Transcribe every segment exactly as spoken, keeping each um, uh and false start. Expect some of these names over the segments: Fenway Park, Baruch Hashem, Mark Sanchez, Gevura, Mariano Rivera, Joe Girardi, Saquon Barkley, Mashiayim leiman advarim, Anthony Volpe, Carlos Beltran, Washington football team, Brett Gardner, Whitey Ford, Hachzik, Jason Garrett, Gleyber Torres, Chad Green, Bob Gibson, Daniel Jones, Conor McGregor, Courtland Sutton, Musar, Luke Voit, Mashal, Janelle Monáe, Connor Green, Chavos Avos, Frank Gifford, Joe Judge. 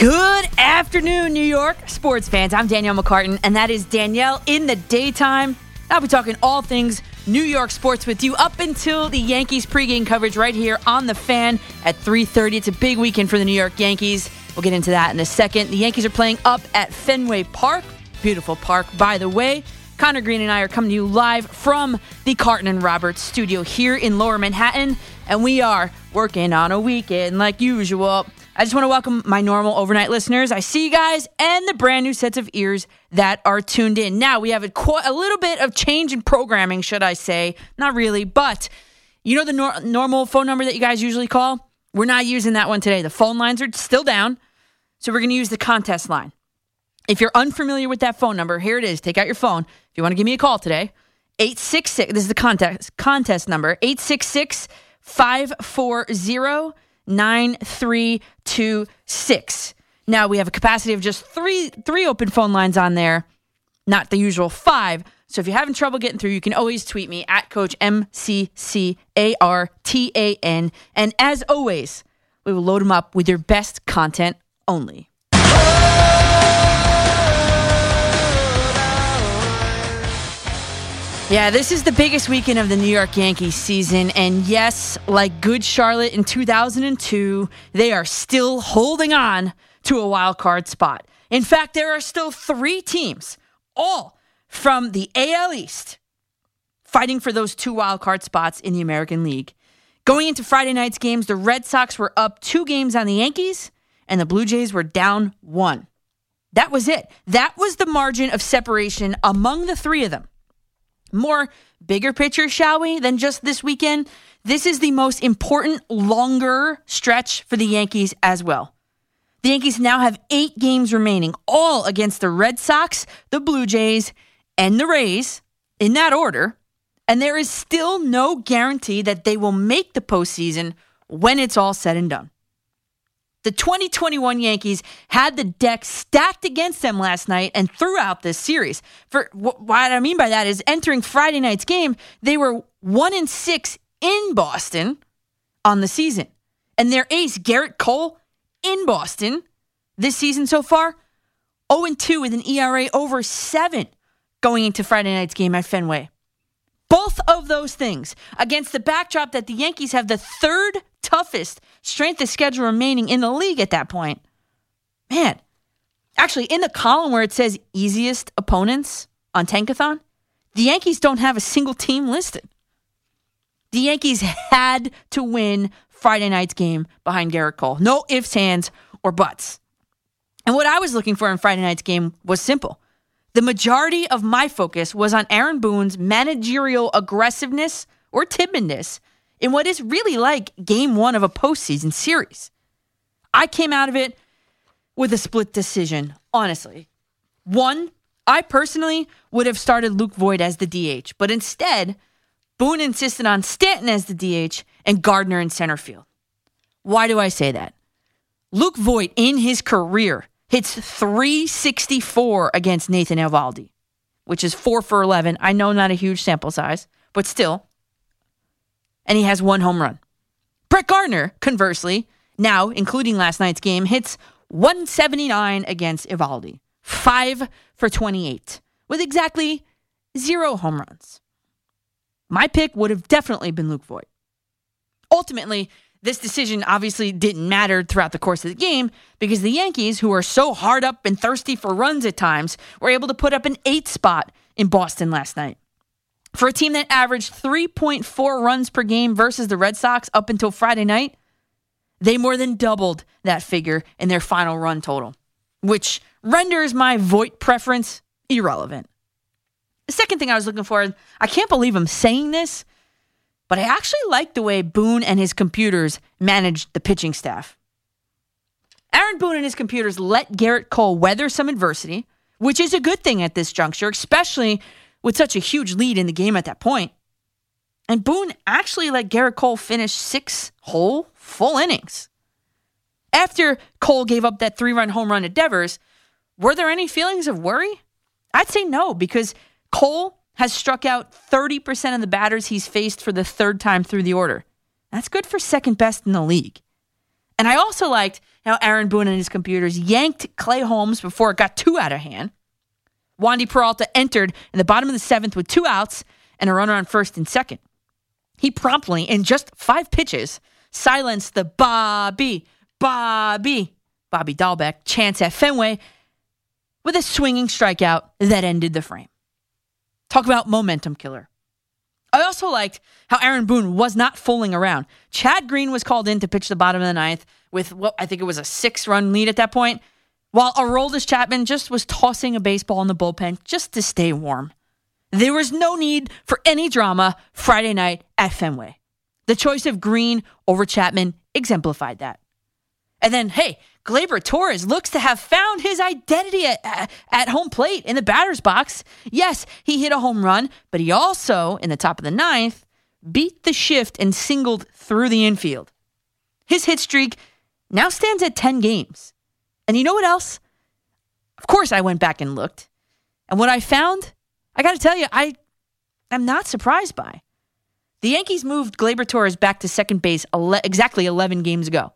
Good afternoon, New York sports fans. I'm Danielle McCartan, and that is Danielle in the daytime. I'll be talking all things New York sports with you up until the Yankees pregame coverage right here on The Fan at three thirty. It's a big weekend for the New York Yankees. We'll get into that in a second. The Yankees are playing up at Fenway Park. Beautiful park, by the way. Connor Green and I are coming to you live from the Carton and Roberts studio here in Lower Manhattan, and we are working on a weekend like usual. I just want to welcome my normal overnight listeners. I see you guys and the brand new sets of ears that are tuned in. Now, we have a, qu- a little bit of change in programming, should I say. Not really, but you know the nor- normal phone number that you guys usually call? We're not using that one today. The phone lines are still down, so we're going to use the contest line. If you're unfamiliar with that phone number, here it is. Take out your phone. If you want to give me a call today, eight six six, this is the contest, contest number, eight six six, five four zero, five four zero. nine three two six. Now we have a capacity of just three three open phone lines on there, not the usual five. So if you're having trouble getting through, you can always tweet me at Coach M C C A R T A N. And as always, we will load them up with your best content only. Yeah, this is the biggest weekend of the New York Yankees season, and yes, like good Charlotte in two thousand two, they are still holding on to a wild card spot. In fact, there are still three teams, all from the A L East, fighting for those two wild card spots in the American League. Going into Friday night's games, the Red Sox were up two games on the Yankees, and the Blue Jays were down one. That was it. That was the margin of separation among the three of them. More bigger picture, shall we, than just this weekend? This is the most important, longer stretch for the Yankees as well. The Yankees now have eight games remaining, all against the Red Sox, the Blue Jays, and the Rays, in that order. And there is still no guarantee that they will make the postseason when it's all said and done. The twenty twenty-one Yankees had the deck stacked against them last night and throughout this series. For what I mean by that is entering Friday night's game, they were one and six in Boston on the season. And their ace, Gerrit Cole, in Boston this season so far, oh and two with an E R A over seven going into Friday night's game at Fenway. Both of those things against the backdrop that the Yankees have the third toughest strength of schedule remaining in the league at that point. Man, actually, in the column where it says easiest opponents on Tankathon, the Yankees don't have a single team listed. The Yankees had to win Friday night's game behind Gerrit Cole. No ifs, ands, or buts. And what I was looking for in Friday night's game was simple. The majority of my focus was on Aaron Boone's managerial aggressiveness or timidness in what is really like game one of a postseason series. I came out of it with a split decision, honestly. One, I personally would have started Luke Voit as the D H, but instead, Boone insisted on Stanton as the D H and Gardner in center field. Why do I say that? Luke Voit, in his career, hits three sixty-four against Nathan Eovaldi, which is four for eleven. I know not a huge sample size, but still. And he has one home run. Brett Gardner, conversely, now, including last night's game, hits one seventy-nine against Eovaldi. five for twenty-eight, with exactly zero home runs. My pick would have definitely been Luke Voit. Ultimately, this decision obviously didn't matter throughout the course of the game because the Yankees, who are so hard up and thirsty for runs at times, were able to put up an eight spot in Boston last night. For a team that averaged three point four runs per game versus the Red Sox up until Friday night, they more than doubled that figure in their final run total, which renders my Voit preference irrelevant. The second thing I was looking for, I can't believe I'm saying this, but I actually like the way Boone and his computers managed the pitching staff. Aaron Boone and his computers let Gerrit Cole weather some adversity, which is a good thing at this juncture, especially with such a huge lead in the game at that point. And Boone actually let Gerrit Cole finish six whole full innings. After Cole gave up that three-run home run to Devers, were there any feelings of worry? I'd say no, because Cole has struck out thirty percent of the batters he's faced for the third time through the order. That's good for second best in the league. And I also liked Now Aaron Boone and his computers yanked Clay Holmes before it got too out of hand. Wandy Peralta entered in the bottom of the seventh with two outs and a runner on first and second. He promptly, in just five pitches, silenced the Bobby, Bobby, Bobby Dalbec chance at Fenway with a swinging strikeout that ended the frame. Talk about momentum killer. I also liked how Aaron Boone was not fooling around. Chad Green was called in to pitch the bottom of the ninth with what I think it was a six-run lead at that point, while Aroldis Chapman just was tossing a baseball in the bullpen just to stay warm. There was no need for any drama Friday night at Fenway. The choice of Green over Chapman exemplified that. And then, hey, Gleyber Torres looks to have found his identity at, at home plate in the batter's box. Yes, he hit a home run, but he also, in the top of the ninth, beat the shift and singled through the infield. His hit streak now stands at ten games. And you know what else? Of course, I went back and looked. And what I found, I got to tell you, I am not surprised by. The Yankees moved Gleyber Torres back to second base ele- exactly eleven games ago.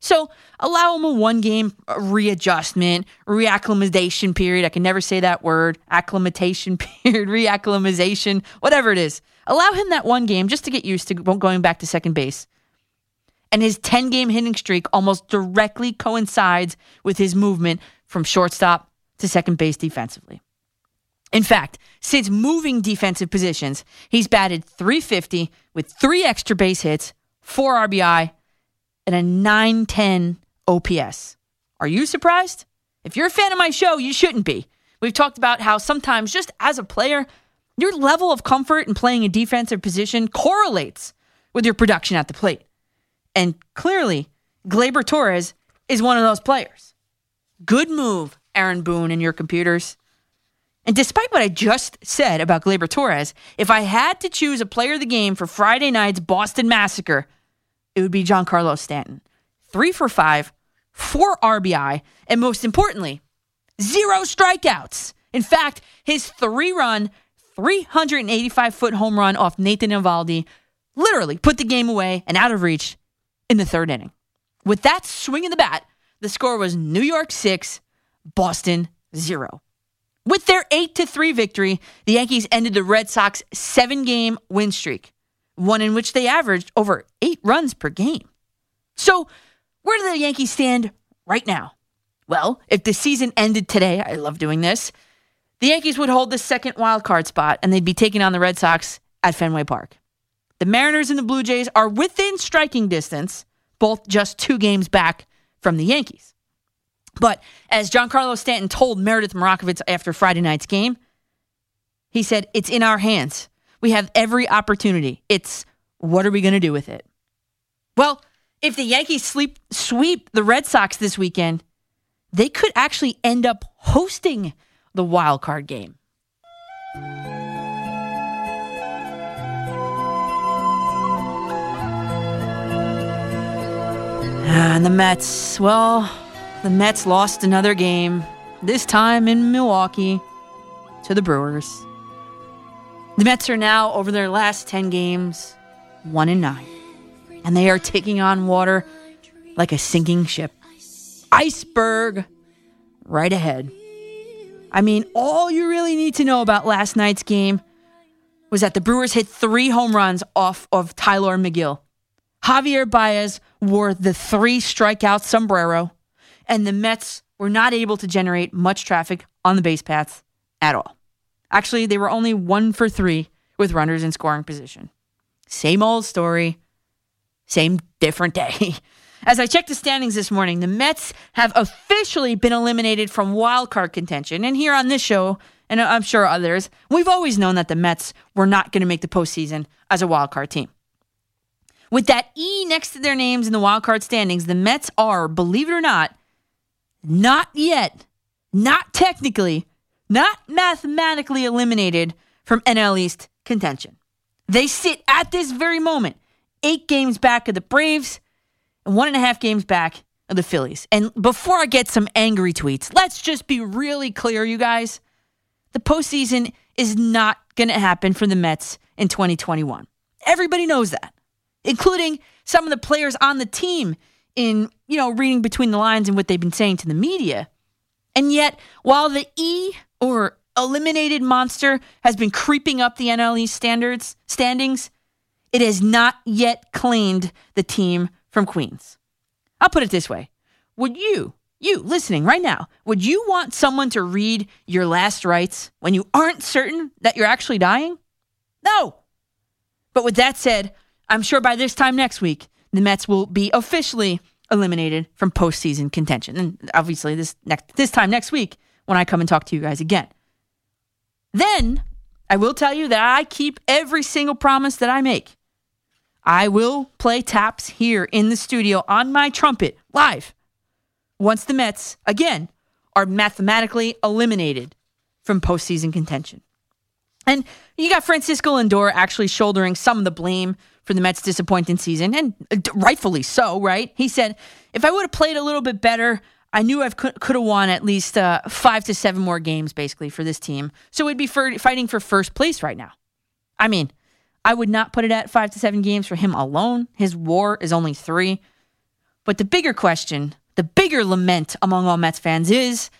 So allow him a one-game readjustment, reacclimatization period. I can never say that word. Acclimatation period, reacclimatization, whatever it is. Allow him that one game just to get used to going back to second base. And his ten-game hitting streak almost directly coincides with his movement from shortstop to second base defensively. In fact, since moving defensive positions, he's batted three fifty with three extra base hits, four R B I, and a nine ten O P S. Are you surprised? If you're a fan of my show, you shouldn't be. We've talked about how sometimes just as a player, your level of comfort in playing a defensive position correlates with your production at the plate. And clearly, Gleyber Torres is one of those players. Good move, Aaron Boone and your computers. And despite what I just said about Gleyber Torres, if I had to choose a player of the game for Friday night's Boston Massacre, it would be Giancarlo Stanton. Three for five, four R B I, and most importantly, zero strikeouts. In fact, his three-run, three eighty-five foot home run off Nathan Eovaldi literally put the game away and out of reach in the third inning. With that swing in the bat, the score was New York six, Boston zero. With their eight to three victory, the Yankees ended the Red Sox seven-game win streak, one in which they averaged over eight runs per game. So where do the Yankees stand right now? Well, if the season ended today, I love doing this, the Yankees would hold the second wild card spot and they'd be taking on the Red Sox at Fenway Park. The Mariners and the Blue Jays are within striking distance, both just two games back from the Yankees. But as Giancarlo Stanton told Meredith Morakovitz after Friday night's game, he said, "It's in our hands. We have every opportunity. It's, what are we going to do with it?" Well, if the Yankees sleep, sweep the Red Sox this weekend, they could actually end up hosting the wild card game. And the Mets, well, the Mets lost another game, this time in Milwaukee, to the Brewers. The Mets are now, over their last ten games, one and nine. And they are taking on water like a sinking ship. Iceberg right ahead. I mean, all you really need to know about last night's game was that the Brewers hit three home runs off of Tyler McGill. Javier Baez wore the three strikeout sombrero, and the Mets were not able to generate much traffic on the base paths at all. Actually, they were only one for three with runners in scoring position. Same old story, same different day. As I checked the standings this morning, the Mets have officially been eliminated from wildcard contention. And here on this show, and I'm sure others, we've always known that the Mets were not going to make the postseason as a wildcard team. With that E next to their names in the wildcard standings, the Mets are, believe it or not, not yet, not technically, not mathematically eliminated from N L East contention. They sit at this very moment, eight games back of the Braves and one and a half games back of the Phillies. And before I get some angry tweets, let's just be really clear, you guys. The postseason is not going to happen for the Mets in twenty twenty-one. Everybody knows that, including some of the players on the team in, you know, reading between the lines and what they've been saying to the media. And yet, while the E or eliminated monster has been creeping up the N L East standards standings, it has not yet claimed the team from Queens. I'll put it this way. Would you, you listening right now, would you want someone to read your last rites when you aren't certain that you're actually dying? No. But with that said, I'm sure by this time next week, the Mets will be officially eliminated from postseason contention. And obviously this next this time next week when I come and talk to you guys again. Then I will tell you that I keep every single promise that I make. I will play taps here in the studio on my trumpet live once the Mets, again, are mathematically eliminated from postseason contention. And you got Francisco Lindor actually shouldering some of the blame for the Mets' disappointing season, and rightfully so, right? He said, if I would have played a little bit better, I knew I could have won at least uh, five to seven more games, basically, for this team. So we'd be for, fighting for first place right now. I mean, I would not put it at five to seven games for him alone. His WAR is only three. But the bigger question, the bigger lament among all Mets fans is,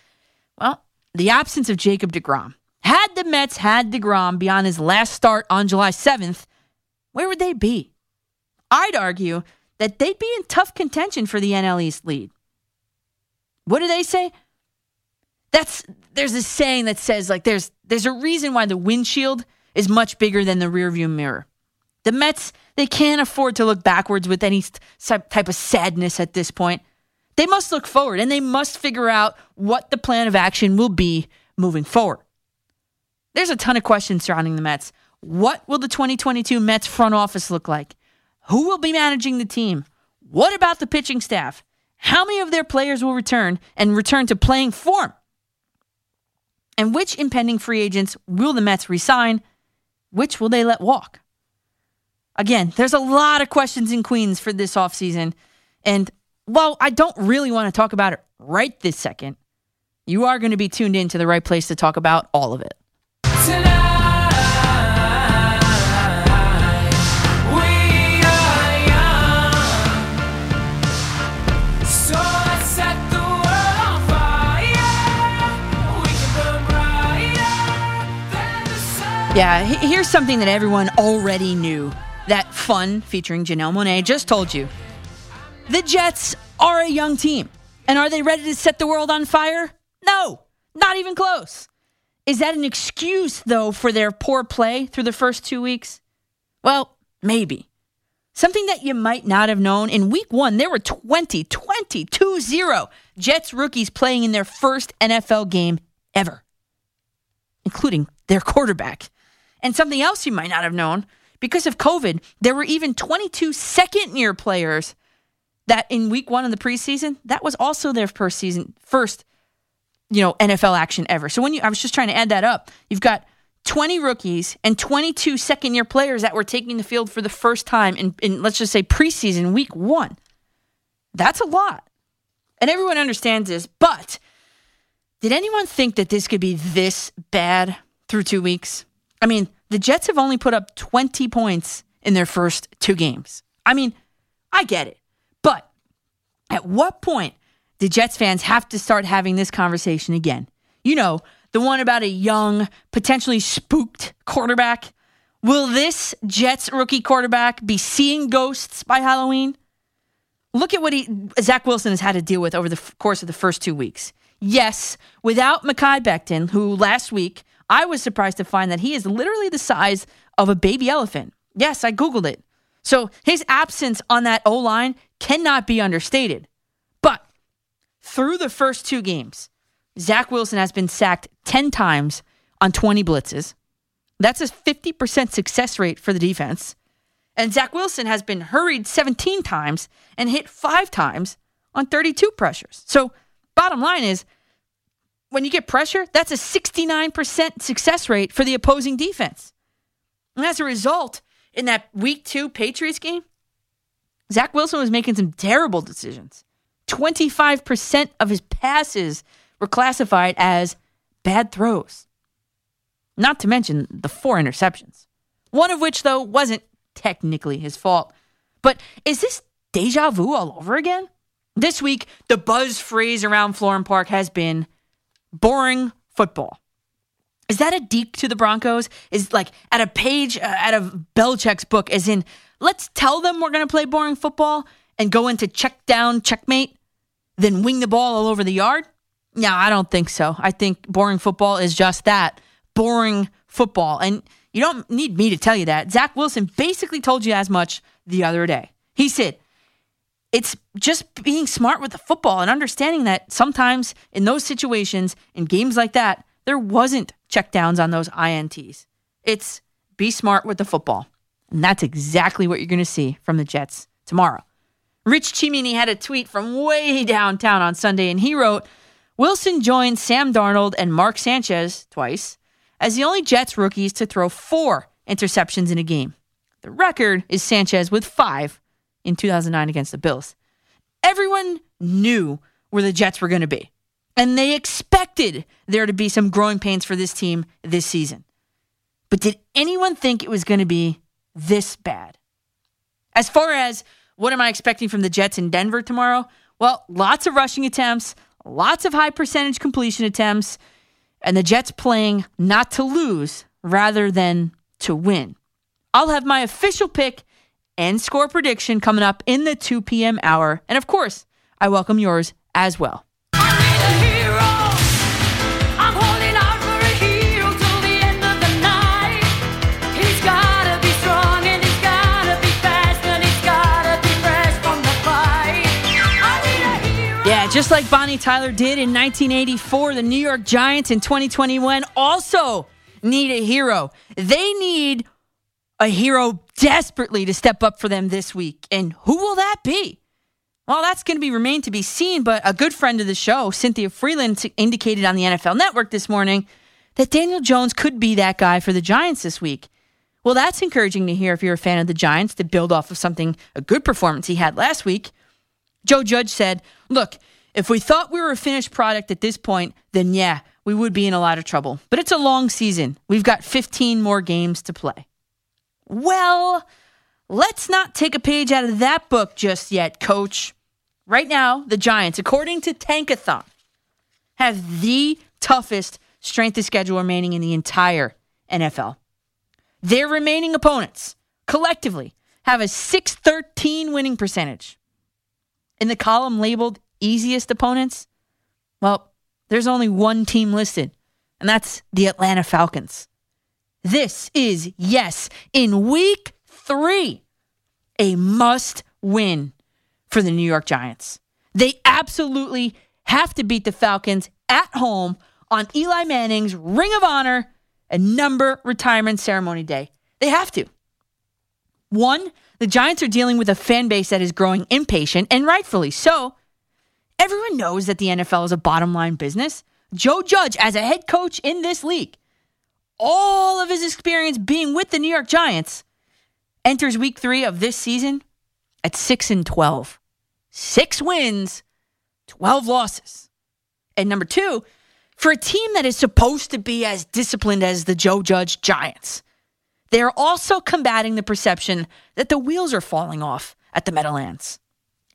well, the absence of Jacob DeGrom. Had the Mets had DeGrom beyond his last start on July seventh, where would they be? I'd argue that they'd be in tough contention for the N L East lead. What do they say? That's there's a saying that says, like, there's there's a reason why the windshield is much bigger than the rearview mirror. The Mets, they can't afford to look backwards with any type of sadness at this point. They must look forward, and they must figure out what the plan of action will be moving forward. There's a ton of questions surrounding the Mets. What will the twenty twenty-two Mets front office look like? Who will be managing the team? What about the pitching staff? How many of their players will return and return to playing form? And which impending free agents will the Mets re-sign? Which will they let walk? Again, there's a lot of questions in Queens for this offseason. And while I don't really want to talk about it right this second, you are going to be tuned in to the right place to talk about all of it. Yeah, here's something that everyone already knew. That Fun, featuring Janelle Monáe, just told you. The Jets are a young team. And are they ready to set the world on fire? No, not even close. Is that an excuse, though, for their poor play through the first two weeks? Well, maybe. Something that you might not have known, in week one, there were twenty, twenty, two zero Jets rookies playing in their first N F L game ever, including their quarterback. And something else you might not have known, because of COVID, there were even twenty-two second-year players that in week one of the preseason, that was also their first season, first, you know, N F L action ever. So when you, I was just trying to add that up, you've got twenty rookies and twenty-two second-year players that were taking the field for the first time in, in, let's just say, preseason week one. That's a lot. And everyone understands this, but did anyone think that this could be this bad through two weeks? I mean, the Jets have only put up twenty points in their first two games. I mean, I get it. But at what point do Jets fans have to start having this conversation again? You know, the one about a young, potentially spooked quarterback. Will this Jets rookie quarterback be seeing ghosts by Halloween? Look at what he, Zach Wilson has had to deal with over the f- course of the first two weeks. Yes, without Mekhi Becton, who last week, I was surprised to find that he is literally the size of a baby elephant. Yes, I Googled it. So his absence on that O-line cannot be understated. But through the first two games, Zach Wilson has been sacked ten times on twenty blitzes. That's a fifty percent success rate for the defense. And Zach Wilson has been hurried seventeen times and hit five times on thirty-two pressures. So bottom line is, when you get pressure, that's a sixty-nine percent success rate for the opposing defense. And as a result, in that week two Patriots game, Zach Wilson was making some terrible decisions. twenty-five percent of his passes were classified as bad throws. Not to mention the four interceptions. One of which, though, wasn't technically his fault. But is this deja vu all over again? This week, the buzz phrase around Florham Park has been boring football. Is that a deke to the Broncos? Is like at a page uh, out of Belichick's book, as in, let's tell them we're going to play boring football and go into check down, checkmate, then wing the ball all over the yard? No, I don't think so. I think boring football is just that, boring football. And you don't need me to tell you that. Zach Wilson basically told you as much the other day. He said, it's just being smart with the football and understanding that sometimes in those situations, in games like that, there wasn't checkdowns on those I N Ts. It's be smart with the football. And that's exactly what you're going to see from the Jets tomorrow. Rich Cimini had a tweet from way downtown on Sunday, and he wrote, Wilson joined Sam Darnold and Mark Sanchez twice as the only Jets rookies to throw four interceptions in a game. The record is Sanchez with five in two thousand nine against the Bills. Everyone knew where the Jets were going to be, and they expected there to be some growing pains for this team this season. But did anyone think it was going to be this bad? As far as what am I expecting from the Jets in Denver tomorrow? Well, lots of rushing attempts, lots of high percentage completion attempts, and the Jets playing not to lose rather than to win. I'll have my official pick and score prediction coming up in the two p.m. hour. And of course, I welcome yours as well. Just like Bonnie Tyler did in nineteen eighty-four, the New York Giants in twenty twenty-one also need a hero. They need a hero desperately to step up for them this week. And who will that be? Well, that's going to be remain to be seen, but a good friend of the show, Cynthia Freeland, indicated on the N F L Network this morning that Daniel Jones could be that guy for the Giants this week. Well, that's encouraging to hear if you're a fan of the Giants to build off of something, a good performance he had last week. Joe Judge said, look, if we thought we were a finished product at this point, then yeah, we would be in a lot of trouble. But it's a long season. We've got fifteen more games to play. Well, let's not take a page out of that book just yet, coach. Right now, the Giants, according to Tankathon, have the toughest strength of schedule remaining in the entire N F L. Their remaining opponents, collectively, have a six thirteen winning percentage. In the column labeled easiest opponents? Well, there's only one team listed, and that's the Atlanta Falcons. This is, yes, in week three, a must-win for the New York Giants. They absolutely have to beat the Falcons at home on Eli Manning's Ring of Honor and number retirement ceremony day. They have to. One, the Giants are dealing with a fan base that is growing impatient, and rightfully so. Everyone knows that the N F L is a bottom line business. Joe Judge, as a head coach in this league, all of his experience being with the New York Giants, enters week three of this season at six and twelve. Six wins, twelve losses. And number two, for a team that is supposed to be as disciplined as the Joe Judge Giants, they are also combating the perception that the wheels are falling off at the Meadowlands.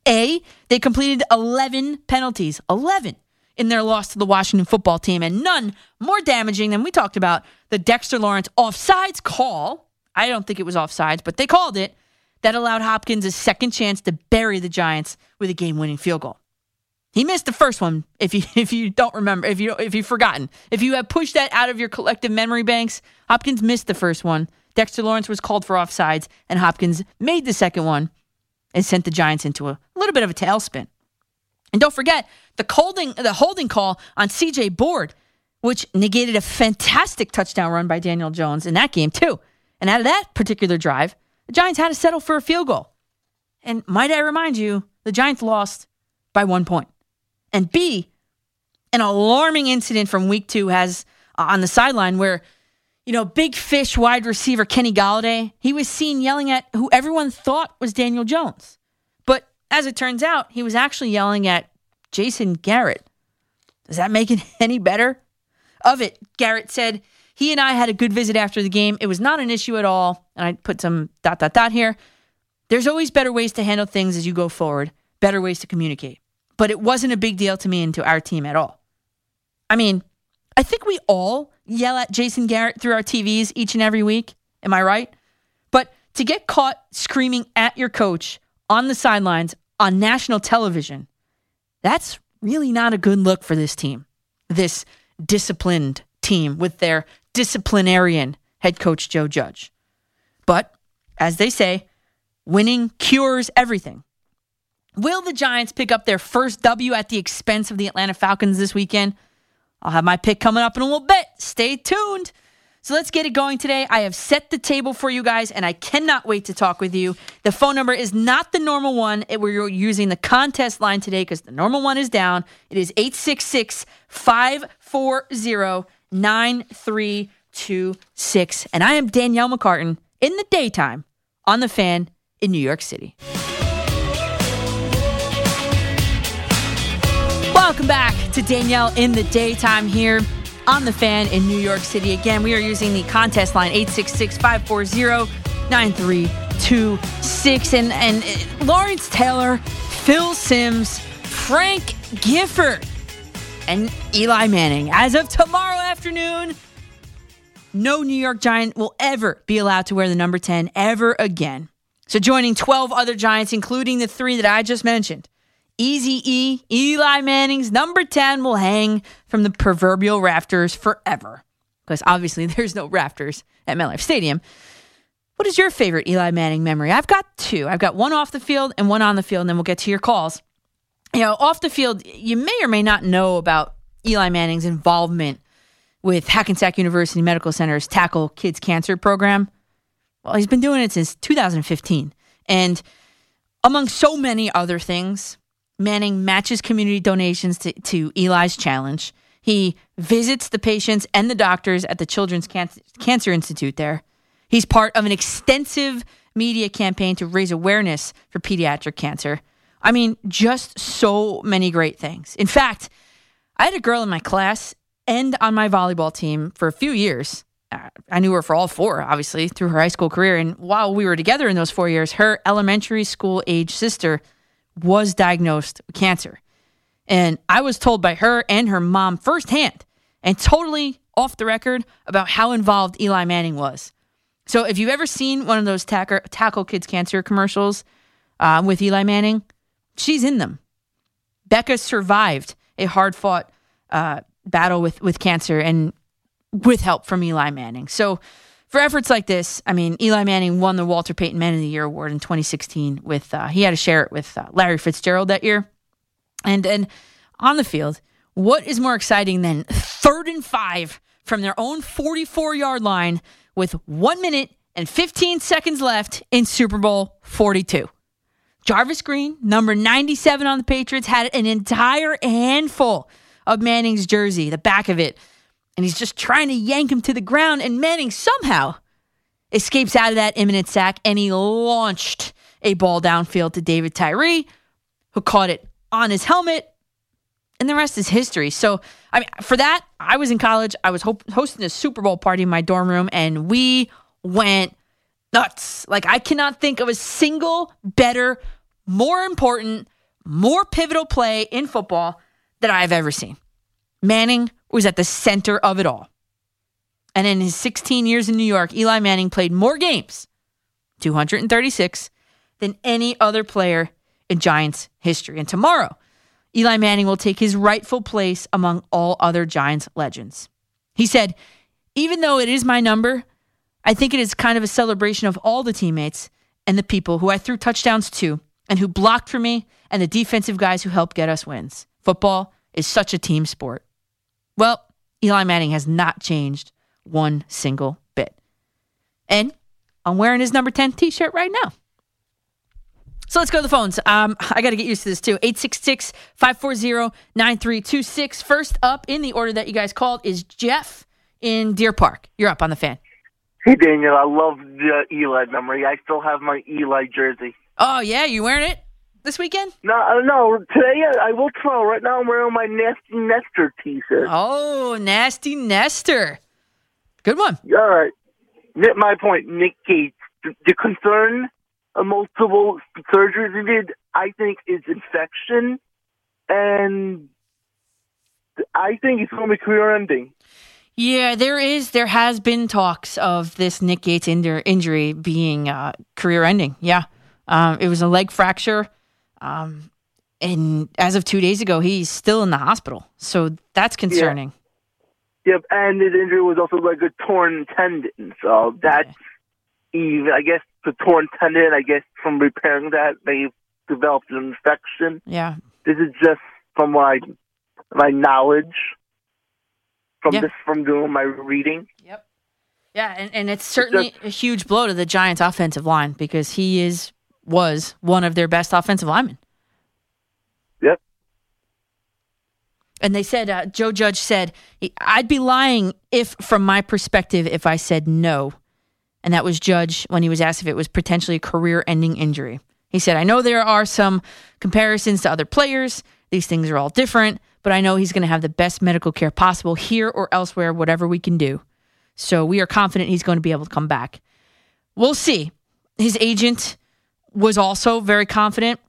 A, they completed eleven penalties, eleven in their loss to the Washington football team, and none more damaging than we talked about the Dexter Lawrence offsides call. I don't think it was offsides, but they called it. That allowed Hopkins a second chance to bury the Giants with a game-winning field goal. He missed the first one, if you if you don't remember, if you if you've forgotten. If you have pushed that out of your collective memory banks, Hopkins missed the first one. Dexter Lawrence was called for offsides, and Hopkins made the second one and sent the Giants into a little bit of a tailspin. And don't forget, the holding, the holding call on C J Board, which negated a fantastic touchdown run by Daniel Jones in that game, too. And out of that particular drive, the Giants had to settle for a field goal. And might I remind you, the Giants lost by one point. And B, an alarming incident from week two has uh, on the sideline where, you know, big fish wide receiver Kenny Golladay, he was seen yelling at who everyone thought was Daniel Jones. But as it turns out, he was actually yelling at Jason Garrett. Does that make it any better? Of it, Garrett said, he and I had a good visit after the game. It was not an issue at all. And I put some dot, dot, dot here. There's always better ways to handle things as you go forward. Better ways to communicate. but it wasn't a big deal to me and to our team at all. I mean, I think we all yell at Jason Garrett through our T Vs each and every week. Am I right? But to get caught screaming at your coach on the sidelines on national television, that's really not a good look for this team. This disciplined team with their disciplinarian head coach, Joe Judge. But as they say, winning cures everything. Will the Giants pick up their first W at the expense of the Atlanta Falcons this weekend? I'll have my pick coming up in a little bit. Stay tuned. So let's get it going today. I have set the table for you guys, and I cannot wait to talk with you. The phone number is not the normal one. We're using the contest line today because the normal one is down. It is eight six six, five four zero, nine three two six. And I am Danielle McCartan in the daytime on The Fan in New York City. Welcome back to Danielle in the daytime here on The Fan in New York City. Again, we are using the contest line, eight six six, five four zero, nine three two six. And, and Lawrence Taylor, Phil Sims, Frank Gifford, and Eli Manning. As of tomorrow afternoon, no New York Giant will ever be allowed to wear the number ten ever again. So joining twelve other Giants, including the three that I just mentioned, Eazy-E, Eli Manning's number ten will hang from the proverbial rafters forever. Because obviously there's no rafters at MetLife Stadium. What is your favorite Eli Manning memory? I've got two. I've got one off the field and one on the field, and then we'll get to your calls. You know, off the field, you may or may not know about Eli Manning's involvement with Hackensack University Medical Center's Tackle Kids Cancer program. Well, he's been doing it since two thousand fifteen. And among so many other things, Manning matches community donations to, to Eli's challenge. He visits the patients and the doctors at the Children's Cancer, Cancer Institute there. He's part of an extensive media campaign to raise awareness for pediatric cancer. I mean, just so many great things. In fact, I had a girl in my class and on my volleyball team for a few years. I knew her for all four, obviously, through her high school career. And while we were together in those four years, her elementary school age sister was diagnosed with cancer. And I was told by her and her mom firsthand and totally off the record about how involved Eli Manning was. So if you've ever seen one of those tacker, Tackle Kids Cancer commercials uh, with Eli Manning, she's in them. Becca survived a hard-fought uh, battle with, with cancer and with help from Eli Manning. So for efforts like this, I mean, Eli Manning won the Walter Payton Man of the Year Award in twenty sixteen. With uh, he had to share it with uh, Larry Fitzgerald that year. And and on the field, what is more exciting than third and five from their own forty-four-yard line with one minute and fifteen seconds left in Super Bowl forty-two? Jarvis Green, number ninety-seven on the Patriots, had an entire handful of Manning's jersey, the back of it. And he's just trying to yank him to the ground. And Manning somehow escapes out of that imminent sack. And he launched a ball downfield to David Tyree, who caught it on his helmet. And the rest is history. So, I mean, for that, I was in college. I was ho- hosting a Super Bowl party in my dorm room. And we went nuts. Like, I cannot think of a single better, more important, more pivotal play in football that I've ever seen. Manning was at the center of it all. And in his sixteen years in New York, Eli Manning played more games, two hundred thirty-six, than any other player in Giants history. And tomorrow, Eli Manning will take his rightful place among all other Giants legends. He said, "Even though it is my number, I think it is kind of a celebration of all the teammates and the people who I threw touchdowns to and who blocked for me and the defensive guys who helped get us wins. Football is such a team sport." Well, Eli Manning has not changed one single bit. And I'm wearing his number ten t-shirt right now. So let's go to the phones. Um, I got to get used to this too. eight six six, five four zero, nine three two six. First up in the order that you guys called is Jeff in Deer Park. You're up on The Fan. Hey, Daniel. I love the Eli memory. I still have my Eli jersey. Oh, yeah? You wearing it this weekend? No, no. Today, I will tomorrow. Right now, I'm wearing my Nasty Nestor t-shirt. Oh, Nasty Nestor. Good one. All right. My point, Nick Gates. The concern of multiple surgeries he did, I think, is infection and I think it's going to be career-ending. Yeah, there is. There has been talks of this Nick Gates injury being uh, career-ending. Yeah, um, it was a leg fracture, um, and as of two days ago, he's still in the hospital. So that's concerning. Yeah. Yep, and his injury was also like a torn tendon. So that's yeah. even, I guess, the torn tendon. I guess from repairing that, they developed an infection. Yeah, this is just from my my knowledge. From yeah. this, from doing my reading. Yep. Yeah, and, and it's certainly it's just, a huge blow to the Giants' offensive line because he is was one of their best offensive linemen. Yep. And they said, uh, Joe Judge said, "I'd be lying if, from my perspective, if I said no." And that was Judge when he was asked if it was potentially a career-ending injury. He said, "I know there are some comparisons to other players. These things are all different. But I know he's going to have the best medical care possible here or elsewhere, whatever we can do. So we are confident he's going to be able to come back." We'll see. His agent was also very confident.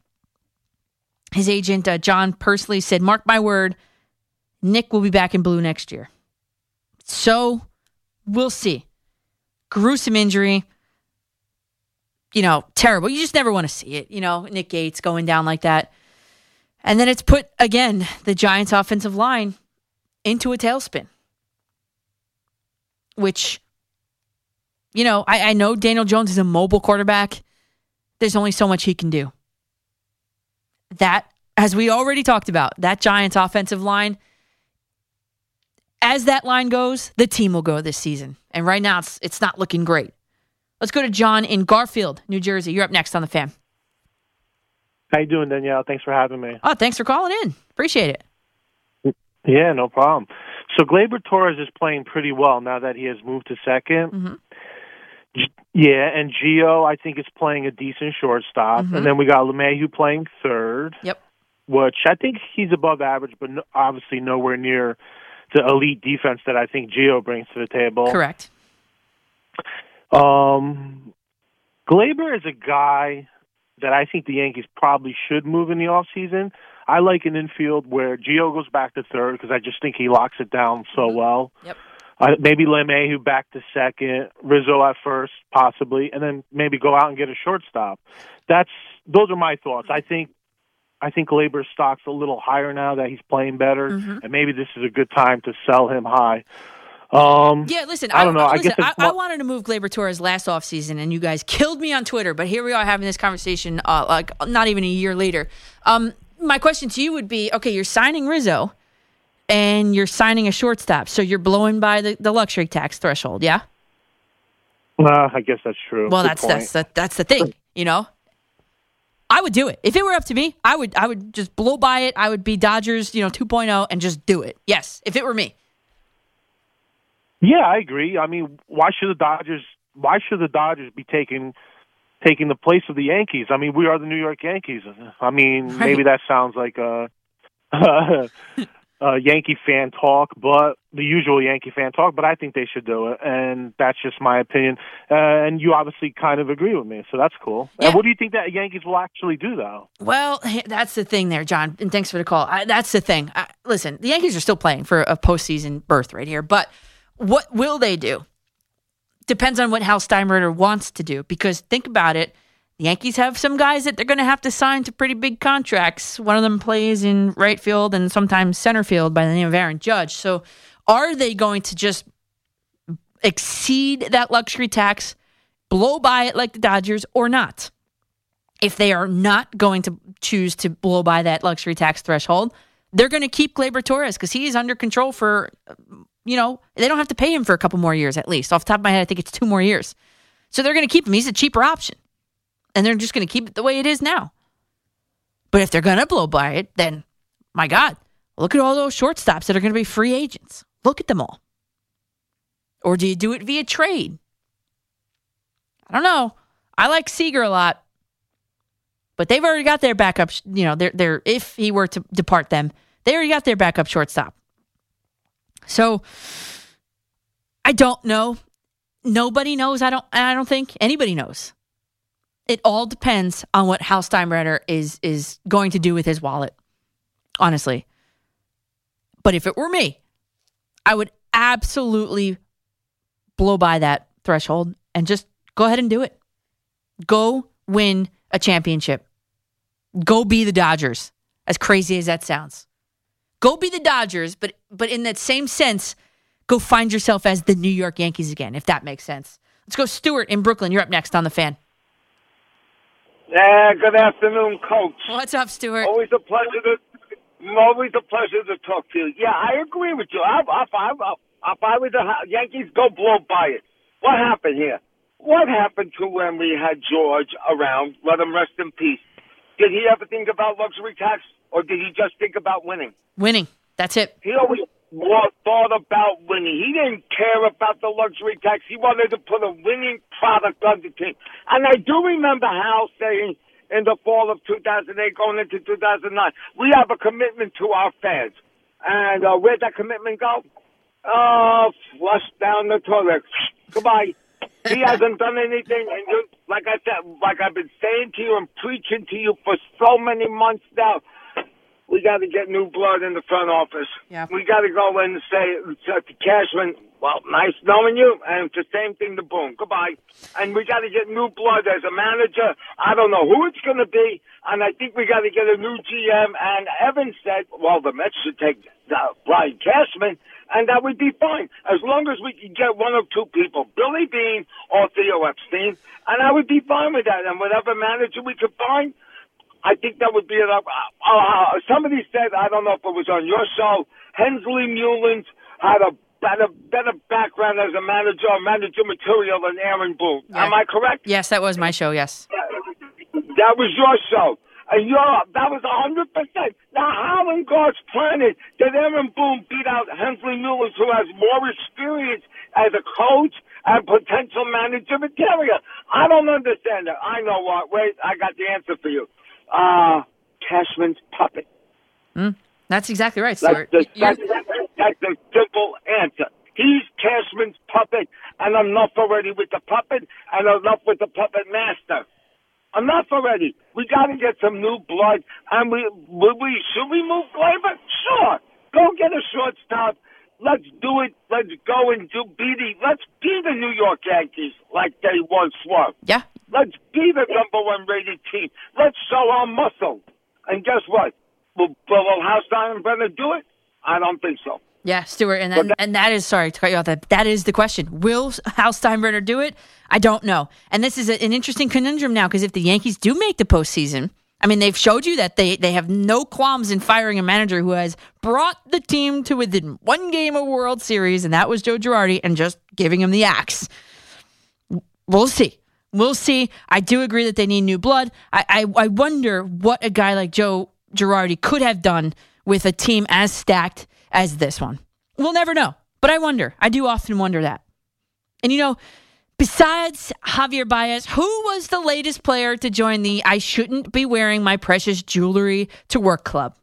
His agent, uh, John Persley, said, "Mark my word, Nick will be back in blue next year." So we'll see. Gruesome injury. You know, terrible. You just never want to see it. You know, Nick Gates going down like that. And then it's put, again, the Giants' offensive line into a tailspin. Which, you know, I, I know Daniel Jones is a mobile quarterback. There's only so much he can do. That, as we already talked about, that Giants' offensive line, as that line goes, the team will go this season. And right now, it's, it's not looking great. Let's go to John in Garfield, New Jersey. You're up next on The Fan. How you doing, Danielle? Thanks for having me. Oh, thanks for calling in. Appreciate it. Yeah, no problem. So Gleyber Torres is playing pretty well now that he has moved to second. Mm-hmm. G- yeah, and Gio, I think, is playing a decent shortstop. Mm-hmm. And then we got LeMahieu playing third. Yep. Which I think he's above average, but no, obviously nowhere near the elite defense that I think Gio brings to the table. Correct. Um, Gleyber is a guy that I think the Yankees probably should move in the offseason. I like an infield where Gio goes back to third because I just think he locks it down so well. Yep. Uh, maybe LeMahieu back to second, Rizzo at first, possibly, and then maybe go out and get a shortstop. That's those are my thoughts. I think I think Gleyber's stock's a little higher now that he's playing better, mm-hmm. and maybe this is a good time to sell him high. Um, yeah, listen, I don't know. I, listen, I, guess I, I wanted to move Gleyber Torres last offseason, and you guys killed me on Twitter, but here we are having this conversation uh, like not even a year later. Um, my question to you would be, okay, you're signing Rizzo, and you're signing a shortstop, so you're blowing by the, the luxury tax threshold, yeah? Uh, I guess that's true. Well, that's, that's, that, that's the thing, you know? I would do it. If it were up to me, I would I would just blow by it. I would be Dodgers, you know, two point oh and just do it. Yes, if it were me. Yeah, I agree. I mean, why should the Dodgers? Why should the Dodgers be taking taking the place of the Yankees? I mean, we are the New York Yankees. I mean, right. Maybe that sounds like a, a, a Yankee fan talk, but the usual Yankee fan talk. But I think they should do it, and that's just my opinion. Uh, and you obviously kind of agree with me, so that's cool. Yeah. And what do you think that Yankees will actually do, though? Well, that's the thing, there, John. And thanks for the call. I, that's the thing. I, listen, the Yankees are still playing for a postseason berth right here, but. What will they do? Depends on what Hal Steinbrenner wants to do. Because think about it, the Yankees have some guys that they're going to have to sign to pretty big contracts. One of them plays in right field and sometimes center field by the name of Aaron Judge. So are they going to just exceed that luxury tax, blow by it like the Dodgers, or not? If they are not going to choose to blow by that luxury tax threshold, they're going to keep Gleyber Torres because he is under control for... You know, they don't have to pay him for a couple more years at least. Off the top of my head, I think it's two more years. So they're going to keep him. He's a cheaper option. And they're just going to keep it the way it is now. But if they're going to blow by it, then, my God, look at all those shortstops that are going to be free agents. Look at them all. Or do you do it via trade? I don't know. I like Seager a lot. But they've already got their backup, you know, their, their, if he were to depart them, they already got their backup shortstop. So I don't know. Nobody knows. I don't I don't think anybody knows. It all depends on what Hal Steinbrenner is is going to do with his wallet. honestly. But if it were me, I would absolutely blow by that threshold and just go ahead and do it. Go win a championship. Go be the Dodgers, as crazy as that sounds. Go be the Dodgers, but but in that same sense, go find yourself as the New York Yankees again, if that makes sense. Let's go, Stuart in Brooklyn. You're up next on The Fan. Uh, good afternoon, Coach. What's up, Stuart? Always a pleasure to always a pleasure to talk to you. Yeah, I agree with you. I, I, I, I, if I was the Yankees, go blow by it. What happened here? What happened to when we had George around? Let him rest in peace. Did he ever think about luxury tax, or did he just think about winning? Winning. That's it. He always thought about winning. He didn't care about the luxury tax. He wanted to put a winning product on the team. And I do remember Hal saying in the fall of two thousand eight, going into two thousand nine, we have a commitment to our fans. And uh, where'd that commitment go? Uh, flush down the toilet. Goodbye. He hasn't done anything, and you, like I said, like I've been saying to you and preaching to you for so many months now, we got to get new blood in the front office. Yeah. We got to go in and say to Cashman, well, nice knowing you, and it's the same thing to Boone. Goodbye. And we got to get new blood as a manager. I don't know who it's going to be, and I think we got to get a new G M. And Evan said, well, the Mets should take uh, Brian Cashman. And that would be fine, as long as we could get one or two people, Billy Beane or Theo Epstein, and I would be fine with that. And whatever manager we could find, I think that would be it. Uh, uh, somebody said, I don't know if it was on your show, Hensley Mullins had a better, better background as a manager or manager material than Aaron Boone. Yeah. Am I correct? Yes, that was my show, yes. That was your show. And Europe, that was one hundred percent. Now, how in God's planet did Aaron Boone beat out Hensley Mullins, who has more experience as a coach and potential manager material? I don't understand that. I know what. Wait, I got the answer for you. Uh, Cashman's puppet. Mm, that's exactly right, Stuart. That's the, that's, that's the simple answer. He's Cashman's puppet, and enough already with the puppet, and enough with the puppet master. Enough already. We got to get some new blood. And we, we, we should we move Gleyber? Sure. Go get a shortstop. Let's do it. Let's go and do be the, let's be the New York Yankees like they once were. Yeah. Let's be the number one rated team. Let's show our muscle. And guess what? Will, will Haustein and Brenner do it? I don't think so. Yeah, Stuart, and then, and that is, sorry to cut you off, that, that is the question. Will Hal Steinbrenner do it? I don't know. And this is a, an interesting conundrum now, because if the Yankees do make the postseason, I mean, they've showed you that they, they have no qualms in firing a manager who has brought the team to within one game of World Series, and that was Joe Girardi, and just giving him the axe. We'll see. We'll see. I do agree that they need new blood. I, I, I wonder what a guy like Joe Girardi could have done with a team as stacked as this one. We'll never know, but I wonder. I do often wonder that. And you know, besides Javier Baez, who was the latest player to join the I shouldn't be wearing my precious jewelry to work club?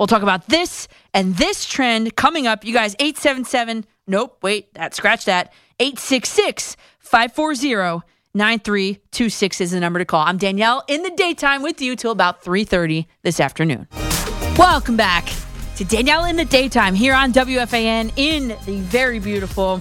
We'll talk about this and this trend coming up. You guys, eight seven seven, nope, wait, that scratch that, eight six six, five four zero, nine three two six is the number to call. I'm Danielle in the daytime with you till about three thirty this afternoon. Welcome back to Danielle in the Daytime here on W F A N in the very beautiful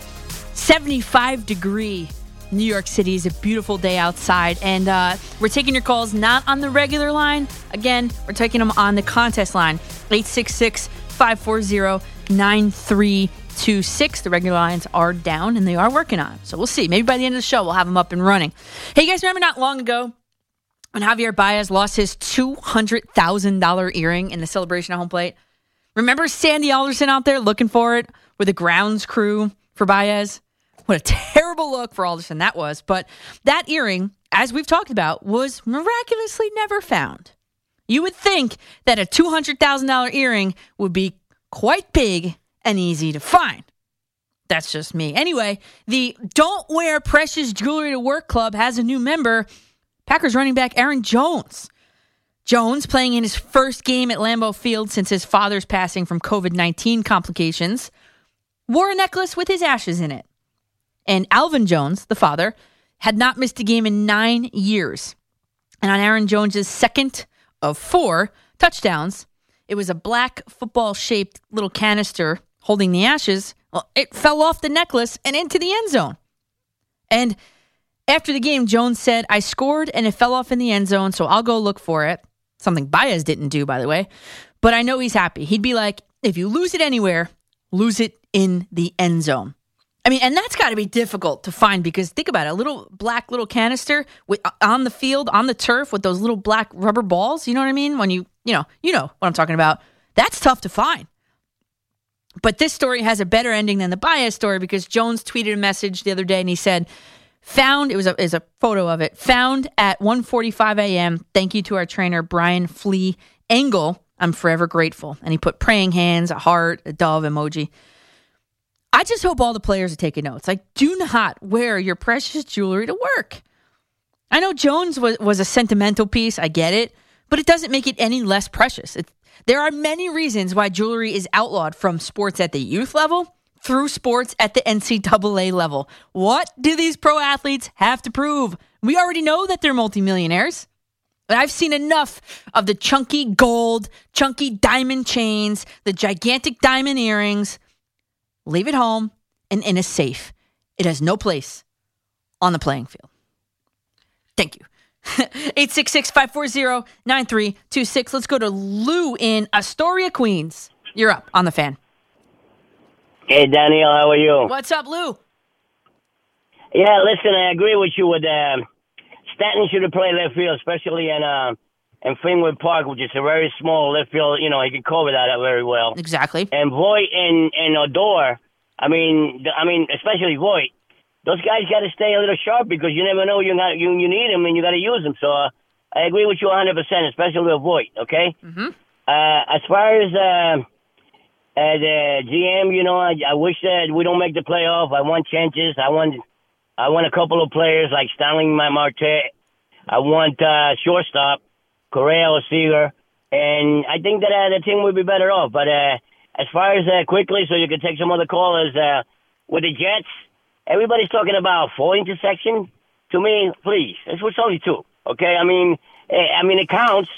seventy-five degree New York City. It's a beautiful day outside. And uh, we're taking your calls not on the regular line. Again, we're taking them on the contest line, eight six six, five four zero, nine three two six. The regular lines are down and they are working on them. So we'll see. Maybe by the end of the show, we'll have them up and running. Hey, you guys remember not long ago, when Javier Baez lost his two hundred thousand dollars earring in the celebration at home plate? Remember Sandy Alderson out there looking for it with the grounds crew for Baez? What a terrible look for Alderson that was. But that earring, as we've talked about, was miraculously never found. You would think that a two hundred thousand dollars earring would be quite big and easy to find. That's just me. Anyway, the Don't Wear Precious Jewelry to Work Club has a new member, Packers running back Aaron Jones. Jones, playing in his first game at Lambeau Field since his father's passing from covid nineteen complications, wore a necklace with his ashes in it. And Alvin Jones, the father, had not missed a game in nine years. And on Aaron Jones' second of four touchdowns, It was a black football-shaped little canister holding the ashes. Well, it fell off the necklace and into the end zone. And after the game, Jones said, I scored and it fell off in the end zone, so I'll go look for it. Something Baez didn't do, by the way. But I know he's happy. He'd be like, if you lose it anywhere, lose it in the end zone. I mean, and that's got to be difficult to find because think about it, a little black little canister with, on the field, on the turf with those little black rubber balls. You know what I mean? When you, you know, you know what I'm talking about. That's tough to find. But this story has a better ending than the Baez story because Jones tweeted a message the other day and he said, found, it was a, is a photo of it, found at one forty-five a.m. Thank you to our trainer, Brian Flea Engel. I'm forever grateful. And he put praying hands, a heart, a dove emoji. I just hope all the players are taking notes. Like, do not wear your precious jewelry to work. I know Jones was, was a sentimental piece. I get it. But it doesn't make it any less precious. It, there are many reasons why jewelry is outlawed from sports at the youth level through sports at the N C double A level. What do these pro athletes have to prove? We already know that they're multimillionaires. But I've seen enough of the chunky gold, chunky diamond chains, the gigantic diamond earrings. Leave it home and in a safe. It has no place on the playing field. Thank you. eight six six, five four zero, nine three two six. Let's go to Lou in Astoria, Queens. You're up on The Fan. Hey, Danielle, how are you? What's up, Lou? Yeah, listen, I agree with you with uh, Stanton should have played left field, especially in uh, in Fenway Park, which is a very small left field. You know, he could cover that very well. Exactly. And Voit and, and Odor, I mean, the, I mean, especially Voit, those guys got to stay a little sharp because you never know you got, you, you need them and you got to use them. So uh, I agree with you one hundred percent, especially with Voit, okay? Mm-hmm. Uh, as far as uh, uh, the G M, you know, I, I wish that we don't make the playoff. I want chances. I want I want a couple of players like Starling Marte. I want uh, shortstop, Correa or Seager. And I think that uh, the team would be better off. But uh, as far as uh, quickly, so you can take some other callers, uh, with the Jets, everybody's talking about four interceptions. To me, please, it's only two. Okay, I mean, I mean it counts,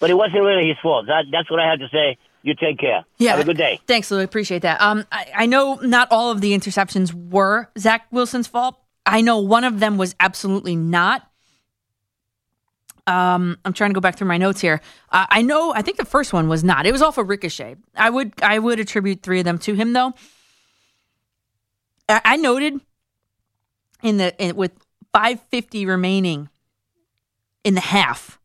but it wasn't really his fault. That, that's what I have to say. You take care. Yeah. Have a good day. Thanks, Lou. Appreciate that. Um, I, I know not all of the interceptions were Zach Wilson's fault. I know one of them was absolutely not. Um, I'm trying to go back through my notes here. Uh, I know. I think the first one was not. It was off a ricochet. I would. I would attribute three of them to him, though. I, I noted. In the in, with five fifty remaining in the half,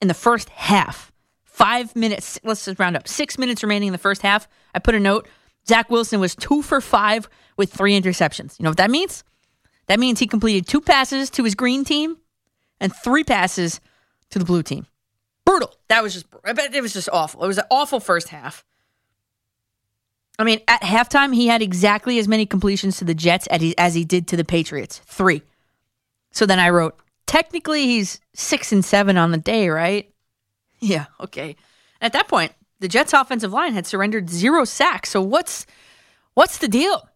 in the first half, five minutes, let's just round up, six minutes remaining in the first half, I put a note, Zach Wilson was two for five with three interceptions. You know what that means? That means he completed two passes to his green team and three passes to the blue team. Brutal. That was just, I bet it was just awful. It was an awful first half. I mean, at halftime, he had exactly as many completions to the Jets as he, as he did to the Patriots, three. So then I wrote, technically he's six and seven on the day, right? Yeah, okay. At that point, the Jets' offensive line had surrendered zero sacks. So what's what's the deal?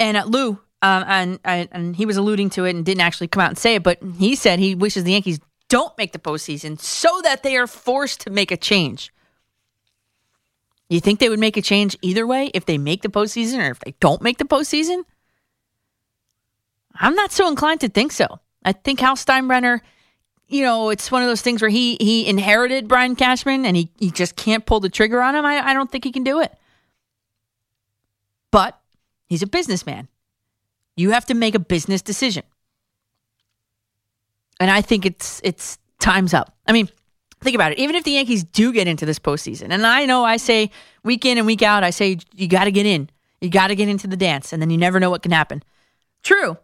And uh, Lou, um, and and he was alluding to it and didn't actually come out and say it, but he said he wishes the Yankees don't make the postseason so that they are forced to make a change. You think they would make a change either way if they make the postseason or if they don't make the postseason? I'm not so inclined to think so. I think Hal Steinbrenner, you know, it's one of those things where he he inherited Brian Cashman and he, he just can't pull the trigger on him. I, I don't think he can do it. But he's a businessman. You have to make a business decision. And I think it's it's time's up. I mean, think about it. Even if the Yankees do get into this postseason, and I know I say week in and week out, I say you got to get in. You got to get into the dance, and then you never know what can happen. True.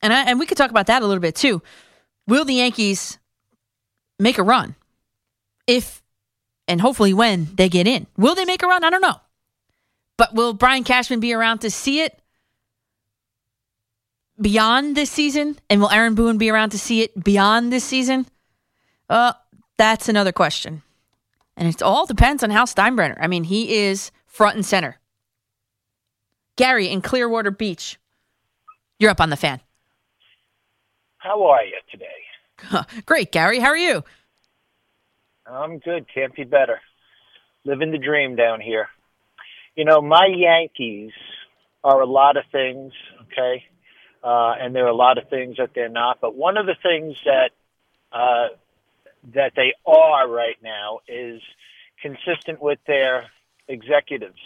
And I, and we could talk about that a little bit too. Will the Yankees make a run if, and hopefully when, they get in? Will they make a run? I don't know. But will Brian Cashman be around to see it beyond this season? And will Aaron Boone be around to see it beyond this season? Uh, That's another question. And it all depends on Hal Steinbrenner. I mean, he is front and center. Gary in Clearwater Beach, you're up on The Fan. How are you today? Great, Gary. How are you? I'm good. Can't be better. living the dream down here. You know, my Yankees are a lot of things, okay? Uh, and there are a lot of things that they're not. But one of the things that uh, that they are right now is consistent with their executives.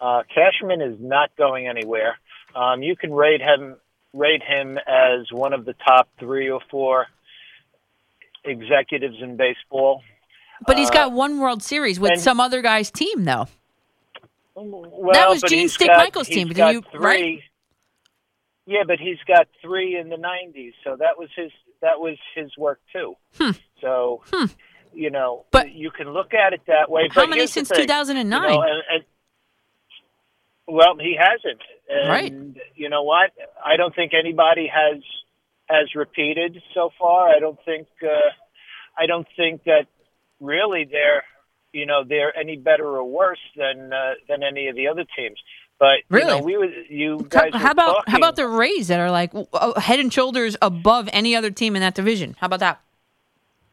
Uh, Cashman is not going anywhere. Um, you can rate him, rate him as one of the top three or four executives in baseball. But he's got one World Series with and, some other guy's team, though. Well, that was Gene Stickmichael's team, got you, three, right? Yeah, but he's got three in the nineties, so that was his that was his work too. Hmm. So, hmm. you know, but you can look at it that way. How but many since two thousand and nine? Well, he hasn't, and right. you know what? I don't think anybody has has repeated so far. I don't think uh, I don't think that really they're you know they're any better or worse than uh, than any of the other teams. But really, you know, we was, you guys. How about talking. how about the Rays that are like head and shoulders above any other team in that division? How about that?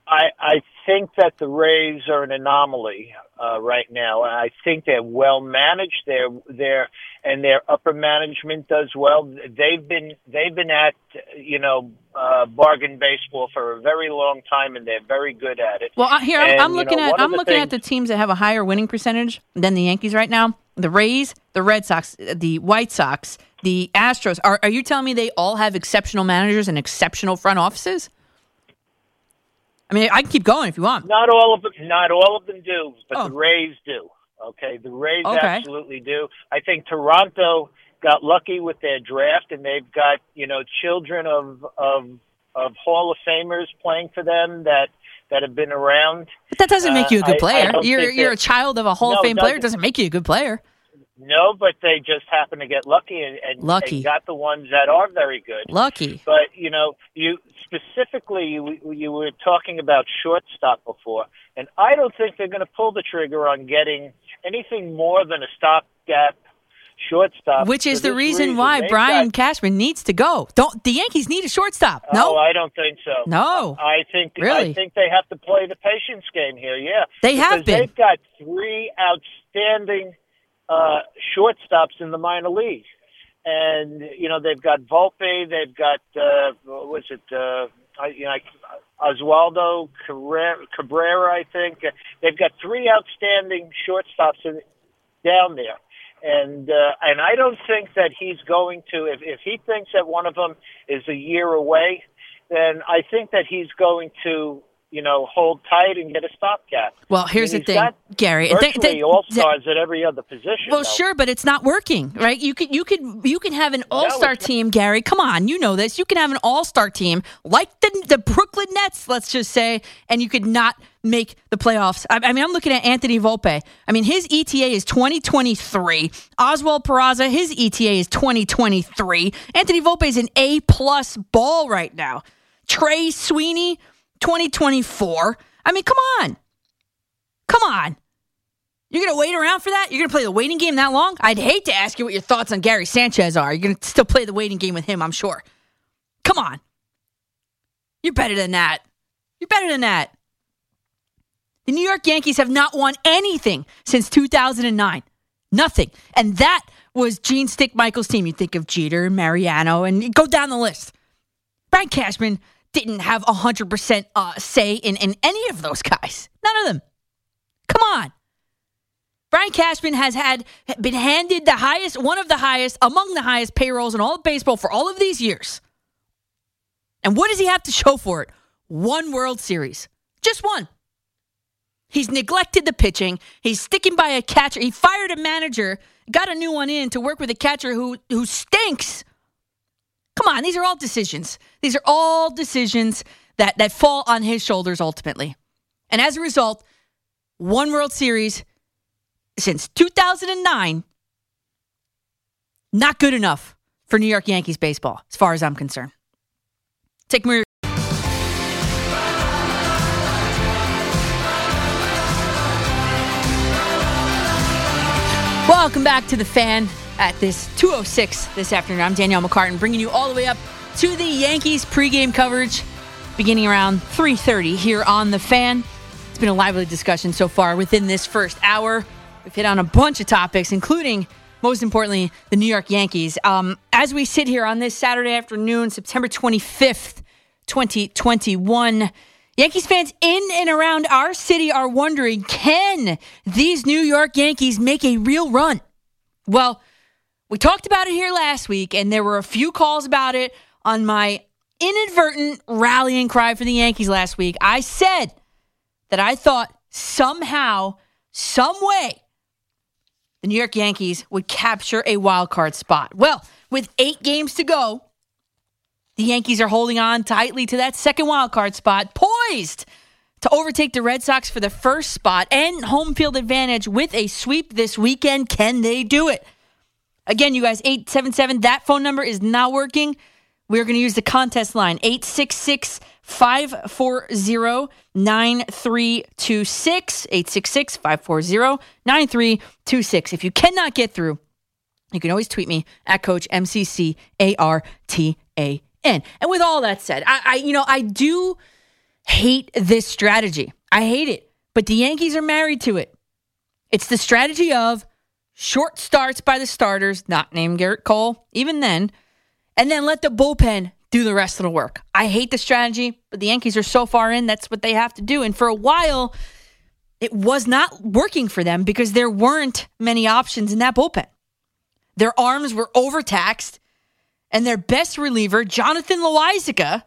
I I think that the Rays are an anomaly uh, right now. I think they're well managed. They're they're and their upper management does well. They've been they've been at you know uh, bargain baseball for a very long time, and they're very good at it. Well, here and, I'm looking know, at I'm looking things, at the teams that have a higher winning percentage than the Yankees right now. The Rays, the Red Sox, the White Sox, the Astros. Are are you telling me they all have exceptional managers and exceptional front offices? I mean, I can keep going if you want. Not all of them, not all of them do, but oh. the Rays do. Okay, the Rays okay. absolutely do. I think Toronto got lucky with their draft, and they've got you know children of of of Hall of Famers playing for them that that have been around. But that doesn't make you a good uh, player. I, I you're you're a child of a Hall no, of Fame player. It doesn't make you a good player. No, but they just happen to get lucky and, and, lucky. and got the ones that are very good. Lucky. But, you know, you specifically, you, you were talking about shortstop before, and I don't think they're going to pull the trigger on getting anything more than a stopgap shortstop. Which is the reason, reason why Brian got, Cashman needs to go. Don't the Yankees need a shortstop? No, oh, I don't think so. No, I think really? I think they have to play the patience game here. Yeah, they have been. They've got three outstanding uh, shortstops in the minor league, and you know they've got Volpe, they've got uh, what was it? Uh, I, you know, Oswaldo Cabrera, Cabrera. I think they've got three outstanding shortstops in, down there. And uh, and I don't think that he's going to, if, if he thinks that one of them is a year away, then I think that he's going to, you know, hold tight and get a stopgap. Well, here's the thing, Gary. Virtually they, they, all-stars they, at every other position. Well, though. Sure, but it's not working, right? You could, you could, you can have an all-star no, team, Gary. Come on, you know this. You can have an all-star team like the, the Brooklyn Nets, let's just say, and you could not make the playoffs. I, I mean, I'm looking at Anthony Volpe. I mean, his E T A is twenty twenty-three. Oswald Peraza, his E T A is twenty twenty-three. Anthony Volpe is an A-plus ball right now. Trey Sweeney, twenty twenty-four. I mean, come on. Come on. You're going to wait around for that? You're going to play the waiting game that long? I'd hate to ask you what your thoughts on Gary Sanchez are. You're going to still play the waiting game with him, I'm sure. Come on. You're better than that. You're better than that. The New York Yankees have not won anything since two thousand nine. Nothing. And that was Gene Stickmichael's team. You think of Jeter and Mariano and go down the list. Brian Cashman didn't have one hundred percent uh, say in, in any of those guys. None of them. Come on. Brian Cashman has had been handed the highest, one of the highest, among the highest payrolls in all of baseball for all of these years. And what does he have to show for it? One World Series. Just one. He's neglected the pitching. He's sticking by a catcher. He fired a manager, got a new one in to work with a catcher who who stinks. Come on, these are all decisions. These are all decisions that, that fall on his shoulders ultimately. And as a result, one World Series since two thousand nine, not good enough for New York Yankees baseball, as far as I'm concerned. Take Maria. Welcome back to The Fan at this two oh six this afternoon. I'm Danielle McCartan, bringing you all the way up to the Yankees pregame coverage beginning around three thirty here on The Fan. It's been a lively discussion so far within this first hour. We've hit on a bunch of topics, including, most importantly, the New York Yankees. Um, as we sit here on this Saturday afternoon, September twenty-fifth, twenty twenty-one, Yankees fans in and around our city are wondering, can these New York Yankees make a real run? Well, we talked about it here last week, and there were a few calls about it on my inadvertent rallying cry for the Yankees last week. I said that I thought somehow, some way, the New York Yankees would capture a wild card spot. Well, with eight games to go, the Yankees are holding on tightly to that second wild card spot, poised to overtake the Red Sox for the first spot and home field advantage with a sweep this weekend. Can they do it? Again, you guys, eight seven seven, that phone number is not working. We're going to use the contest line, eight six six, five four zero, nine three two six, eight six six, five four zero, nine three two six. If you cannot get through, you can always tweet me at Coach M C C A R T A N. And with all that said, I, I you know, I do hate this strategy. I hate it, but the Yankees are married to it. It's the strategy of short starts by the starters, not named Gerrit Cole, even then, and then let the bullpen do the rest of the work. I hate the strategy, but the Yankees are so far in, that's what they have to do. And for a while, it was not working for them because there weren't many options in that bullpen. Their arms were overtaxed, and their best reliever, Jonathan Loaisiga,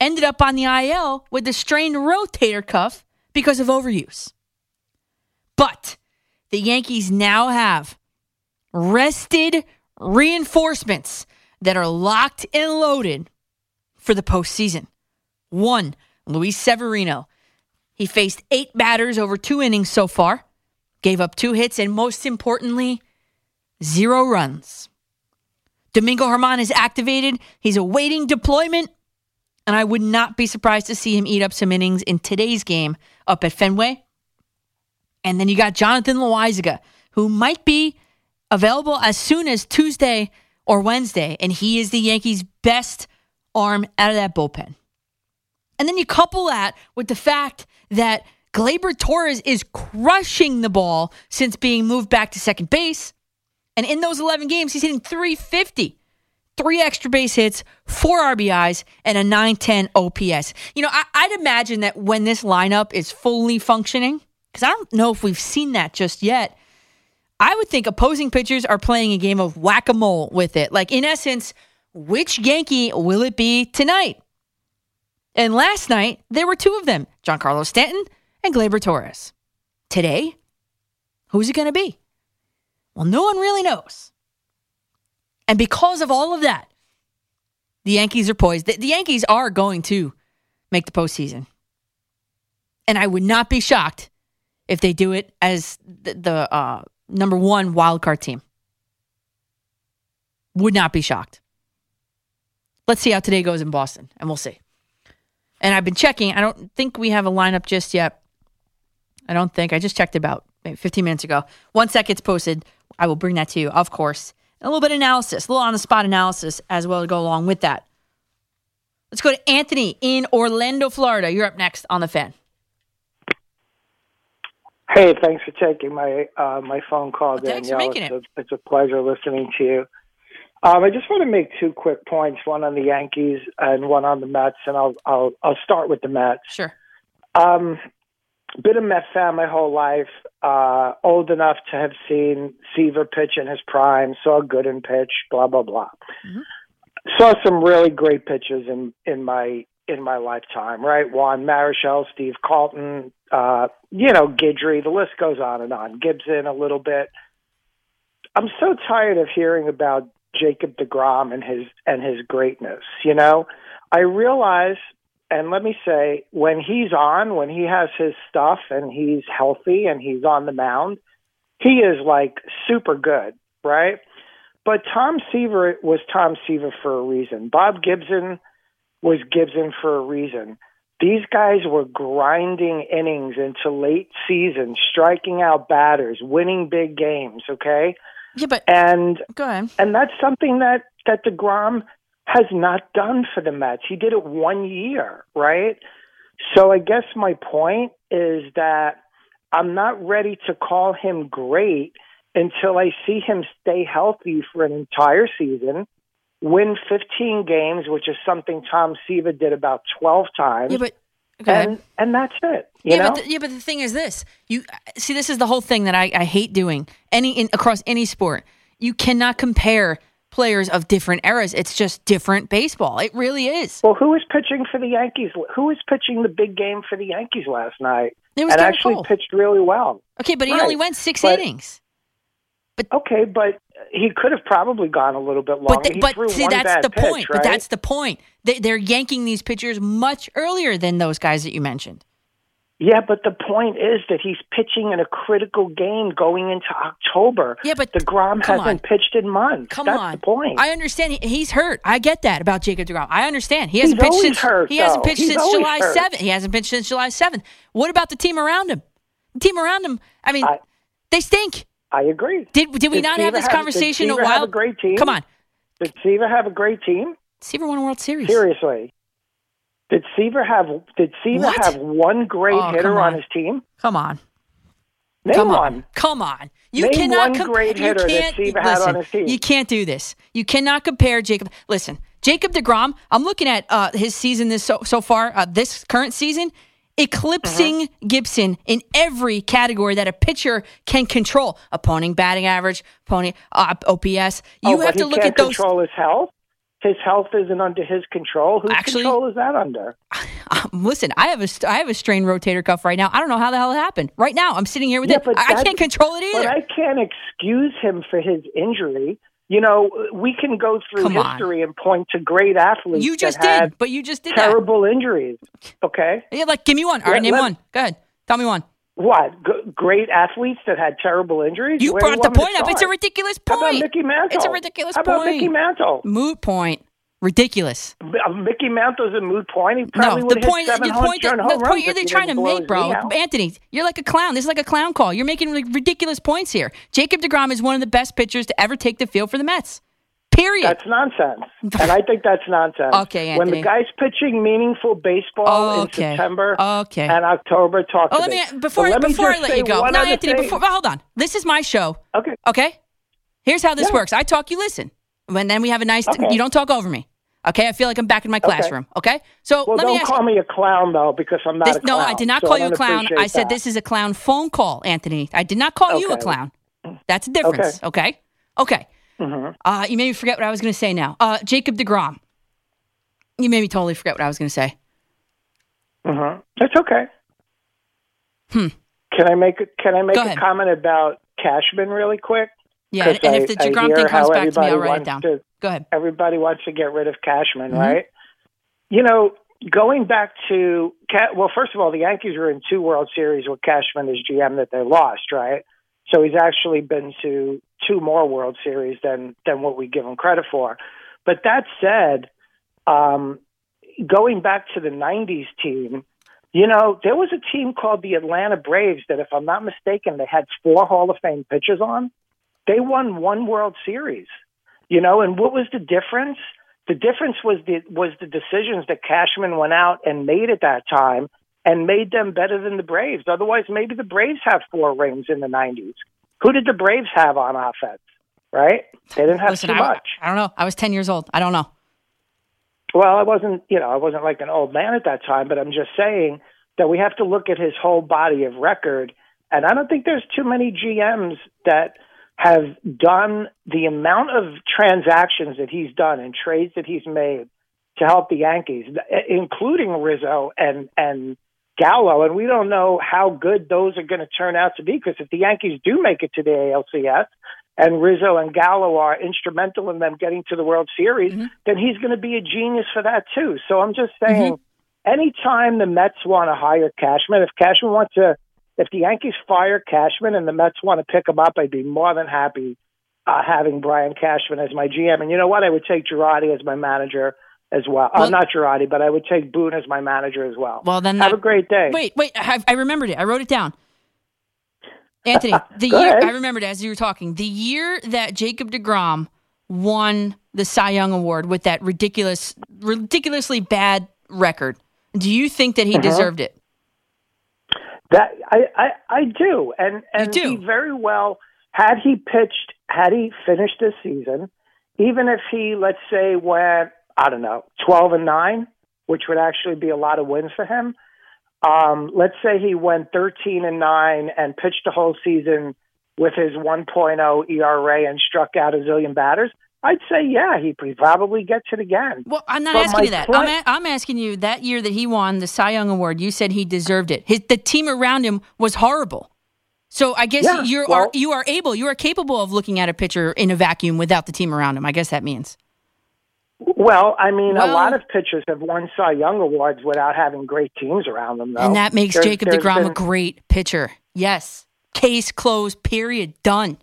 ended up on the I L with a strained rotator cuff because of overuse. But the Yankees now have rested reinforcements that are locked and loaded for the postseason. One, Luis Severino. He faced eight batters over two innings so far, gave up two hits, and most importantly, zero runs. Domingo Germán is activated. He's awaiting deployment, and I would not be surprised to see him eat up some innings in today's game up at Fenway. And then you got Jonathan Loaisiga, who might be available as soon as Tuesday or Wednesday, and he is the Yankees' best arm out of that bullpen. And then you couple that with the fact that Gleyber Torres is crushing the ball since being moved back to second base, and in those eleven games, he's hitting three fifty, three extra base hits, four R B Is, and a nine ten O P S. You know, I, I'd imagine that when this lineup is fully functioning, because I don't know if we've seen that just yet, I would think opposing pitchers are playing a game of whack-a-mole with it. Like, in essence, which Yankee will it be tonight? And last night, there were two of them, Giancarlo Stanton and Gleyber Torres. Today, who's it going to be? Well, no one really knows. And because of all of that, the Yankees are poised. The Yankees are going to make the postseason. And I would not be shocked if they do it as the... the uh, number one wildcard team. Would not be shocked. Let's see how today goes in Boston, and we'll see. And I've been checking. I don't think we have a lineup just yet. I don't think. I just checked about maybe fifteen minutes ago. Once that gets posted, I will bring that to you, of course. A little bit of analysis, a little on-the-spot analysis as well to go along with that. Let's go to Anthony in Orlando, Florida. You're up next on The Fan. Hey, thanks for taking my uh, my phone call, well, Danielle. Thanks for making it. It's a, it's a pleasure listening to you. Um, I just want to make two quick points: one on the Yankees and one on the Mets. And I'll I'll I'll start with the Mets. Sure. Um, been a Mets fan my whole life. Uh, old enough to have seen Seaver pitch in his prime. Saw Gooden pitch. Blah blah blah. Mm-hmm. Saw some really great pitches in in my in my lifetime. Right, Juan Marichal, Steve Carlton. Uh, you know, Guidry, the list goes on and on. Gibson, a little bit. I'm so tired of hearing about Jacob DeGrom and his and his greatness. You know, I realize, and let me say, when he's on, when he has his stuff and he's healthy and he's on the mound, he is like super good, right? But Tom Seaver was Tom Seaver for a reason. Bob Gibson was Gibson for a reason. These guys were grinding innings into late season, striking out batters, winning big games, okay? Yeah, but and go ahead. And that's something that, that DeGrom has not done for the Mets. He did it one year, right? So I guess my point is that I'm not ready to call him great until I see him stay healthy for an entire season, win fifteen games, which is something Tom Seaver did about twelve times. Yeah, but okay. and, and that's it. You yeah, know? But the, yeah, but the thing is this. You see, this is the whole thing that I, I hate doing any in, across any sport. You cannot compare players of different eras. It's just different baseball. It really is. Well, who was pitching for the Yankees? Who was pitching the big game for the Yankees last night? It was and Gerrit actually Cole. Pitched really well. Okay, but right. he only went six but, innings. But, okay, but he could have probably gone a little bit longer. But, the, but he threw see, one that's bad the pitch, point. Right? But that's the point. They, they're yanking these pitchers much earlier than those guys that you mentioned. Yeah, but the point is that he's pitching in a critical game going into October. Yeah, but DeGrom hasn't on. pitched in months. Come That's on. the point. I understand he, he's hurt. I get that about Jacob DeGrom. I understand. He hasn't he's pitched since hurt, he though. hasn't pitched he's since July hurt. seventh. He hasn't pitched since July seventh. What about the team around him? The team around him, I mean, I, they stink. I agree. Did did we did not Seaver have this have, conversation a while? A great team? Come on. Did Seaver have a great team? Seaver won a World Series. Seriously. Did Seaver have Did Seaver what? have one great oh, hitter on. on his team? Come on. Name come on. One. Come on. You Name cannot one comp- great hitter that Seaver had on his team. You can't do this. You cannot compare Jacob. Listen, Jacob DeGrom, I'm looking at uh, his season this so, so far, uh, this current season, eclipsing uh-huh. Gibson in every category that a pitcher can control. Opponent batting average, opponent uh, O P S. You oh, have but to he look can't at those. Control his health? His health isn't under his control. Whose Actually, control is that under? Um, listen, I have a I have a strained rotator cuff right now. I don't know how the hell it happened. Right now, I'm sitting here with yeah, it. But I can't control it either. But I can't excuse him for his injury. You know, we can go through Come history on. and point to great athletes. You just that did, but you just did terrible that. injuries. Okay, yeah, like give me one. All right, let, name let, one. Go ahead, tell me one. What G- great athletes that had terrible injuries? You Where brought you the point up. It's a ridiculous point. How about Mickey Mantle? It's a ridiculous point. How about point. Mickey Mantle? Moot point. Ridiculous. B- Mickey Mantle's a moot point. He probably no, would hit seven hundred home runs. The point you're trying to make, bro, Anthony, you're like a clown. This is like a clown call. You're making like ridiculous points here. Jacob DeGrom is one of the best pitchers to ever take the field for the Mets. Period. That's nonsense. And I think that's nonsense. Okay, Anthony. When the guy's pitching meaningful baseball oh, okay. in September okay. and October, talk oh, to me. me. Before, let before me I let you go. No, Anthony, before, well, hold on. This is my show. Okay. Okay? Here's how this yeah. works. I talk, you listen. And then we have a nice, okay. t- you don't talk over me. Okay? I feel like I'm back in my classroom. Okay? okay? So well, let me ask you. Don't call me a clown, though, because I'm not this, a clown. No, I did not so call you a clown. I said that. This is a clown phone call, Anthony. I did not call okay. you a clown. That's a difference. Okay? Okay. okay. Mm-hmm. Uh, you made me forget what I was going to say now. Uh, Jacob DeGrom. You made me totally forget what I was going to say. Mm-hmm. That's okay. Hmm. Can I make a, Can I make a comment about Cashman really quick? Yeah, and, and I, if the DeGrom thing comes back to me, I'll write it down. To, Go ahead. Everybody wants to get rid of Cashman, mm-hmm. right? You know, going back to well, first of all, the Yankees were in two World Series with Cashman as G M that they lost, right? So he's actually been to two more World Series than than what we give him credit for. But that said, um, going back to the nineties team, you know, there was a team called the Atlanta Braves that, if I'm not mistaken, they had four Hall of Fame pitchers on. They won one World Series, you know, and what was the difference? The difference was the, was the decisions that Cashman went out and made at that time and made them better than the Braves. Otherwise, maybe the Braves have four rings in the nineties. Who did the Braves have on offense, right? They didn't have Listen, too I, much. I don't know. I was ten years old. I don't know. Well, I wasn't, you know, I wasn't like an old man at that time, but I'm just saying that we have to look at his whole body of record, and I don't think there's too many G Ms that have done the amount of transactions that he's done and trades that he's made to help the Yankees, including Rizzo and and. Gallo, and we don't know how good those are going to turn out to be, because if the Yankees do make it to the A L C S and Rizzo and Gallo are instrumental in them getting to the World Series, mm-hmm. then he's going to be a genius for that too. So I'm just saying, mm-hmm. anytime the Mets want to hire Cashman, if Cashman wants to, if the Yankees fire Cashman and the Mets want to pick him up, I'd be more than happy uh, having Brian Cashman as my G M. And you know what? I would take Girardi as my manager as well. well uh, not Girardi, but I would take Boone as my manager as well. Well, then have that, a great day. Wait, wait. I, I remembered it. I wrote it down. Anthony, the year ahead. I remembered as you were talking, the year that Jacob DeGrom won the Cy Young Award with that ridiculous, ridiculously bad record. Do you think that he uh-huh. deserved it? That I, I, I do. And, and do. He very well, had he pitched, had he finished this season, even if he, let's say, went, I don't know, twelve and nine, which would actually be a lot of wins for him. Um, let's say he went thirteen and nine and pitched the whole season with his one point oh E R A and struck out a zillion batters. I'd say, yeah, he probably gets it again. Well, I'm not but asking you that. Play- I'm, a- I'm asking you that year that he won the Cy Young Award, you said he deserved it. His, the team around him was horrible. So I guess yeah, you well, are you are able, you are capable of looking at a pitcher in a vacuum without the team around him. I guess that means. Well, I mean, well, a lot of pitchers have won Cy Young Awards without having great teams around them, though. And that makes there's, Jacob there's DeGrom been- a great pitcher. Yes. Case closed, period, done.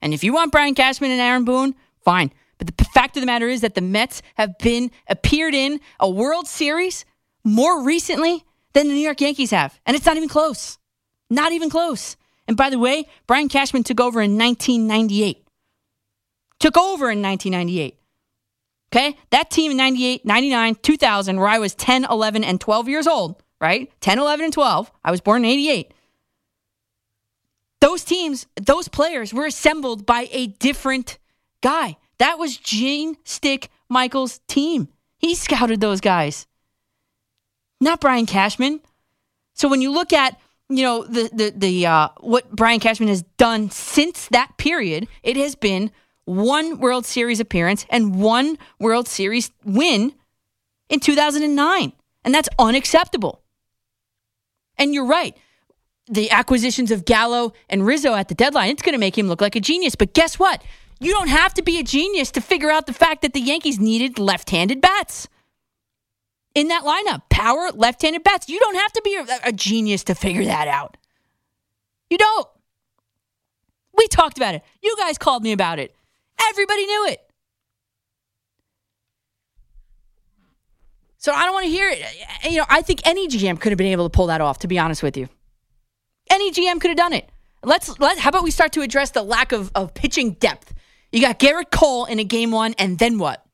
And if you want Brian Cashman and Aaron Boone, fine. But the fact of the matter is that the Mets have been appeared in a World Series more recently than the New York Yankees have. And it's not even close. Not even close. And by the way, Brian Cashman took over in nineteen ninety-eight. Took over in nineteen ninety-eight. Okay? That team in ninety-eight, ninety-nine, two thousand, where I was ten, eleven, and twelve years old, right? ten, eleven, and twelve. I was born in eighty-eight. Those teams, those players were assembled by a different guy. That was Gene Stick Michaels' team. He scouted those guys, not Brian Cashman. So when you look at, you know, the the the uh, what Brian Cashman has done since that period, it has been one World Series appearance and one World Series win in two thousand nine, and that's unacceptable. And you're right. The acquisitions of Gallo and Rizzo at the deadline, it's going to make him look like a genius. But guess what? You don't have to be a genius to figure out the fact that the Yankees needed left-handed bats in that lineup. Power left-handed bats. You don't have to be a, a genius to figure that out. You don't. We talked about it. You guys called me about it. Everybody knew it. So I don't want to hear it. You know, I think any G M could have been able to pull that off, to be honest with you. Any G M could have done it. Let's let. How about we start to address the lack of, of pitching depth? You got Gerrit Cole in a game one, and then what?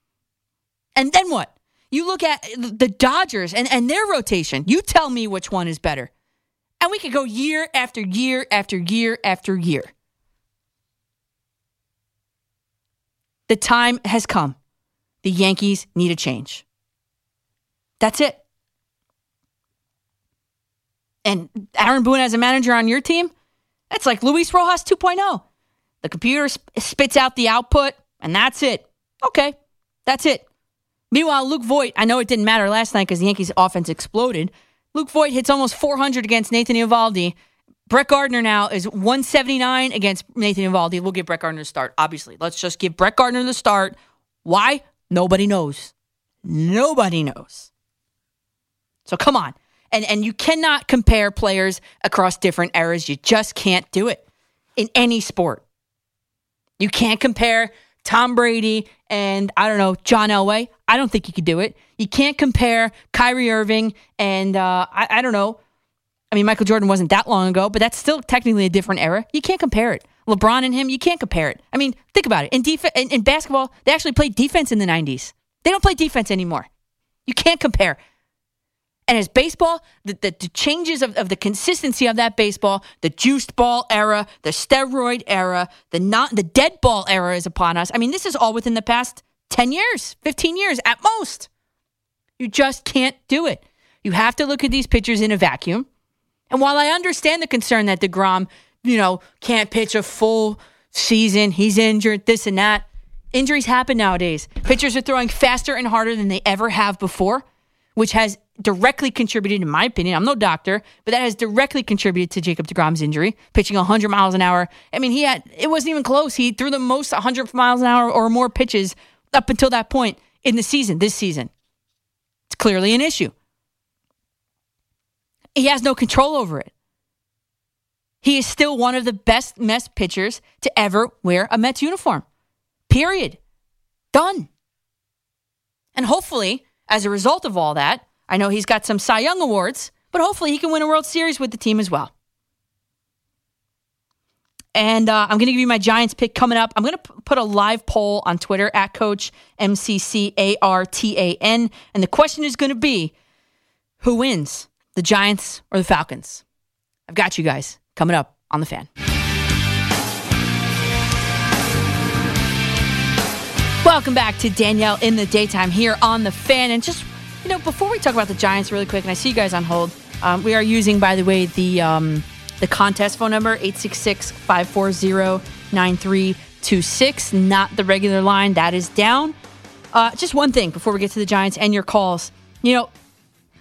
And then what? You look at the Dodgers and, and their rotation. You tell me which one is better. And we could go year after year after year after year. The time has come. The Yankees need a change. That's it. And Aaron Boone as a manager on your team? That's like Luis Rojas two point oh. The computer sp- spits out the output, and that's it. Okay, that's it. Meanwhile, Luke Voit, I know it didn't matter last night because the Yankees' offense exploded. Luke Voit hits almost four hundred against Nathan Eovaldi. Brett Gardner now is one seventy-nine against Nathan Eovaldi. We'll give Brett Gardner the start, obviously. Let's just give Brett Gardner the start. Why? Nobody knows. Nobody knows. So come on. And and you cannot compare players across different eras. You just can't do it in any sport. You can't compare Tom Brady and, I don't know, John Elway. I don't think you could do it. You can't compare Kyrie Irving and, uh, I, I don't know, I mean, Michael Jordan wasn't that long ago, but that's still technically a different era. You can't compare it. LeBron and him, you can't compare it. I mean, think about it. In, def- in, in basketball, they actually played defense in the nineties. They don't play defense anymore. You can't compare. And as baseball, the, the, the changes of, of the consistency of that baseball, the juiced ball era, the steroid era, the not the dead ball era is upon us. I mean, this is all within the past ten years, fifteen years at most. You just can't do it. You have to look at these pitchers in a vacuum. And while I understand the concern that DeGrom, you know, can't pitch a full season, he's injured, this and that. Injuries happen nowadays. Pitchers are throwing faster and harder than they ever have before, which has directly contributed, in my opinion, I'm no doctor, but that has directly contributed to Jacob DeGrom's injury, pitching one hundred miles an hour. I mean, he had it wasn't even close. He threw the most one hundred miles an hour or more pitches up until that point in the season, this season. It's clearly an issue. He has no control over it. He is still one of the best Mets pitchers to ever wear a Mets uniform. Period. Done. And hopefully, as a result of all that, I know he's got some Cy Young awards, but hopefully he can win a World Series with the team as well. And uh, I'm going to give you my Giants pick coming up. I'm going to p- put a live poll on Twitter at Coach M C C A R T A N, and the question is going to be, Who wins, the Giants or the Falcons? I've got you guys coming up on The Fan. Welcome back to Danielle in the Daytime here on The Fan. And just, you know, before we talk about the Giants really quick, and I see you guys on hold, um, we are using, by the way, the um, the contest phone number, eight six six, five four zero, nine three two six, not the regular line. That is down. Uh, just one thing before we get to the Giants and your calls. You know,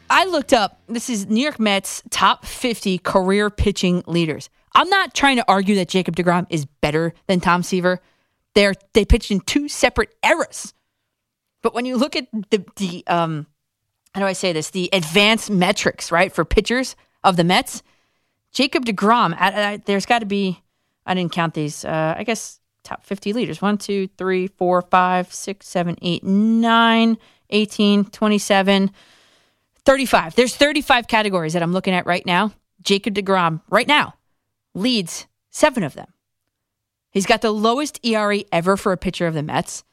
I looked up, this is New York Mets top fifty career pitching leaders. I'm not trying to argue that Jacob DeGrom is better than Tom Seaver. They're, they pitched in two separate eras. But when you look at the, the um, how do I say this? The advanced metrics, right, for pitchers of the Mets, Jacob DeGrom, I, I, there's got to be, I didn't count these, uh, I guess top fifty leaders. one, two, three, four, five, six, seven, eight, nine, eighteen, twenty-seven, thirty-five. There's thirty-five categories that I'm looking at right now. Jacob DeGrom right now leads seven of them. He's got the lowest E R A ever for a pitcher of the Mets.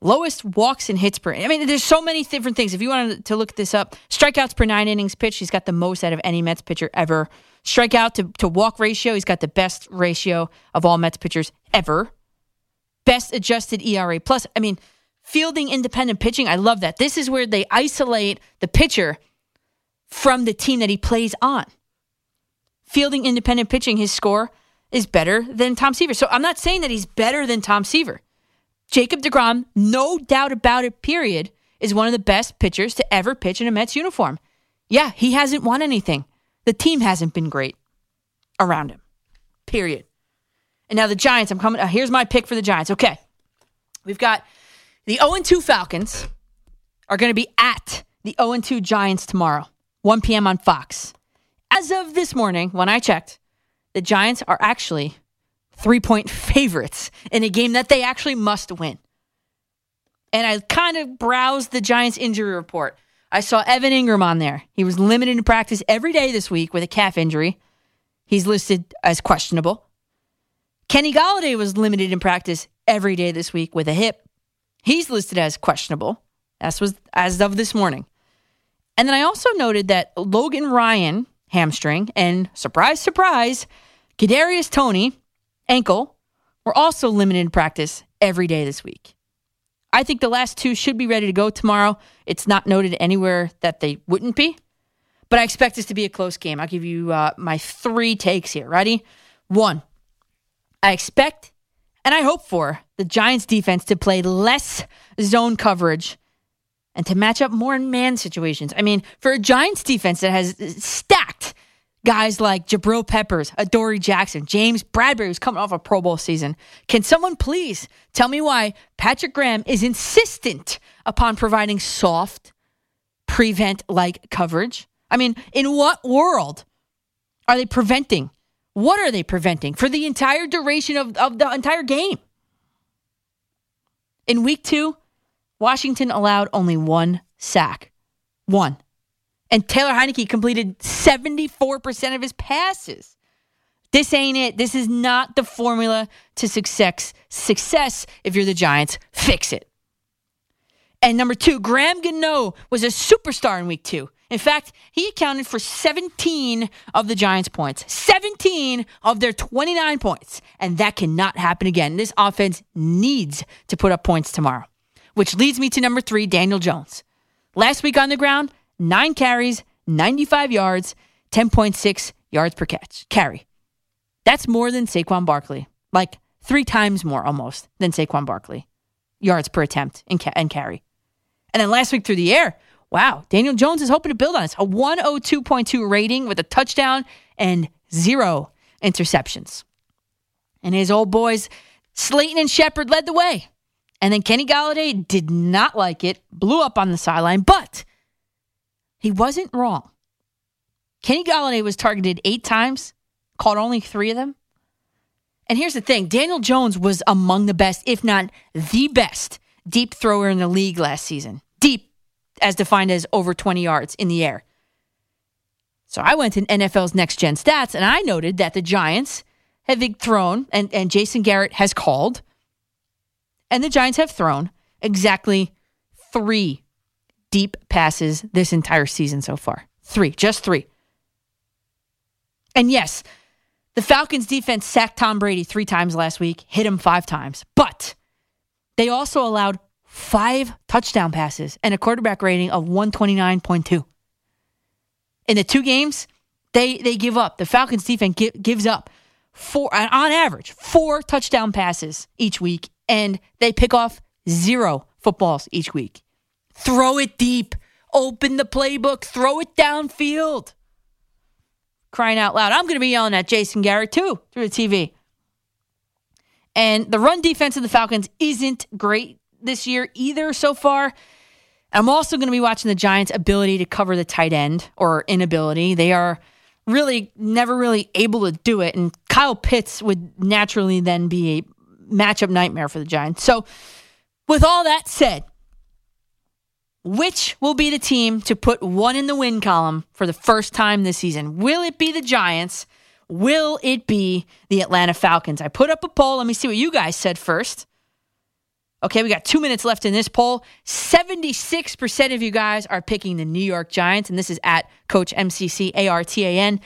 Lowest walks and hits per... I mean, there's so many different things. If you wanted to look this up, strikeouts per nine innings pitched, he's got the most out of any Mets pitcher ever. Strikeout to, to walk ratio, he's got the best ratio of all Mets pitchers ever. Best adjusted E R A. Plus, I mean, fielding independent pitching, I love that. This is where they isolate the pitcher from the team that he plays on. Fielding independent pitching, his score is better than Tom Seaver. So I'm not saying that he's better than Tom Seaver. Jacob DeGrom, no doubt about it, period, is one of the best pitchers to ever pitch in a Mets uniform. Yeah, he hasn't won anything. The team hasn't been great around him, period. And now the Giants, I'm coming. Uh, here's my pick for the Giants. Okay, we've got the oh and two Falcons are going to be at the oh and two Giants tomorrow, one p.m. on Fox. As of this morning, when I checked, the Giants are actually three-point favorites in a game that they actually must win. And I kind of browsed the Giants injury report. I saw Evan Ingram on there. He was limited in practice every day this week with a calf injury. He's listed as questionable. Kenny Golladay was limited in practice every day this week with a hip. He's listed as questionable. That was as of this morning. And then I also noted that Logan Ryan, hamstring, and surprise, surprise, Kadarius Toney, ankle, were also limited in practice every day this week. I think the last two should be ready to go tomorrow. It's not noted anywhere that they wouldn't be, but I expect this to be a close game. I'll give you uh, my three takes here. Ready? One, I expect and I hope for the Giants defense to play less zone coverage and to match up more in man situations. I mean, for a Giants defense that has stacked guys like Jabril Peppers, Adoree Jackson, James Bradberry, who's coming off a Pro Bowl season, can someone please tell me why Patrick Graham is insistent upon providing soft, prevent-like coverage? I mean, in what world are they preventing? What are they preventing for the entire duration of, of the entire game? In week two, Washington allowed only one sack. One. And Taylor Heineke completed seventy-four percent of his passes. This ain't it. This is not the formula to success. Success, if you're the Giants, fix it. And number two, Graham Gano was a superstar in week two. In fact, he accounted for seventeen of the Giants' points. seventeen of their twenty-nine points. And that cannot happen again. This offense needs to put up points tomorrow. Which leads me to number three, Daniel Jones. Last week on the ground, nine carries, ninety-five yards, ten point six yards per catch carry. That's more than Saquon Barkley. Like three times more almost than Saquon Barkley. Yards per attempt and, ca- and carry. And then last week through the air, wow, Daniel Jones is hoping to build on this. A one oh two point two rating with a touchdown and zero interceptions. And his old boys, Slayton and Shepard, led the way. And then Kenny Golladay did not like it, blew up on the sideline, but he wasn't wrong. Kenny Golladay was targeted eight times, caught only three of them. And here's the thing, Daniel Jones was among the best, if not the best, deep thrower in the league last season. Deep, as defined as over twenty yards in the air. So I went to N F L's Next Gen Stats, and I noted that the Giants have thrown, and, and Jason Garrett has called, and the Giants have thrown exactly three deep passes this entire season so far. Three. Just three. And yes, the Falcons defense sacked Tom Brady three times last week, hit him five times. But they also allowed five touchdown passes and a quarterback rating of one twenty-nine point two. In the two games, they they give up. The Falcons defense gi- gives up, four on average, four touchdown passes each week, and they pick off zero footballs each week. Throw it deep. Open the playbook. Throw it downfield. Crying out loud. I'm going to be yelling at Jason Garrett, too, through the T V. And the run defense of the Falcons isn't great this year either so far. I'm also going to be watching the Giants' ability to cover the tight end, or inability. They are really never really able to do it, and Kyle Pitts would naturally then be a matchup nightmare for the Giants. So with all that said, which will be the team to put one in the win column for the first time this season? Will it be the Giants? Will it be the Atlanta Falcons? I put up a poll. Let me see what you guys said first. Okay, we got two minutes left in this poll. seventy-six percent of you guys are picking the New York Giants, and this is at Coach M C C A R T A N.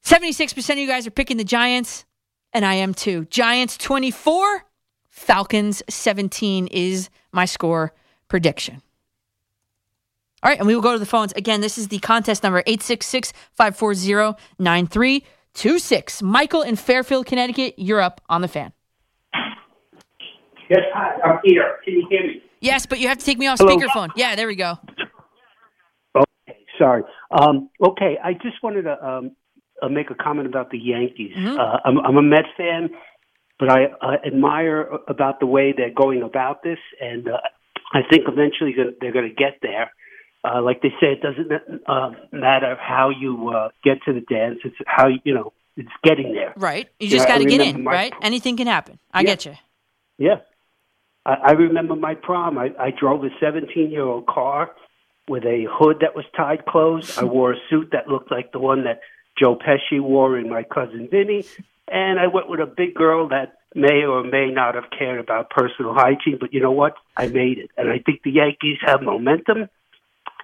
seventy-six percent of you guys are picking the Giants, and I am too. Giants twenty-four, Falcons seventeen is my score prediction. All right, and we will go to the phones. Again, this is the contest number eight six six, five four zero, nine three two six. Michael in Fairfield, Connecticut, you're up on The Fan. Yes, hi, I'm here. Can you hear me? Yes, but you have to take me off speakerphone. Yeah, there we go. Okay, sorry. Um, okay, I just wanted to um, uh, make a comment about the Yankees. Mm-hmm. Uh, I'm, I'm a Mets fan, but I uh, admire about the way they're going about this, and uh, I think eventually they're going to get there. Uh, like they say, it doesn't uh, matter how you uh, get to the dance. It's how, you know, it's getting there. Right. You just yeah, got to get in, my... right? Anything can happen. I yeah. get you. Yeah. I, I remember my prom. I, I drove a seventeen-year-old car with a hood that was tied closed. I wore a suit that looked like the one that Joe Pesci wore in My Cousin Vinny. And I went with a big girl that may or may not have cared about personal hygiene. But you know what? I made it. And I think the Yankees have momentum.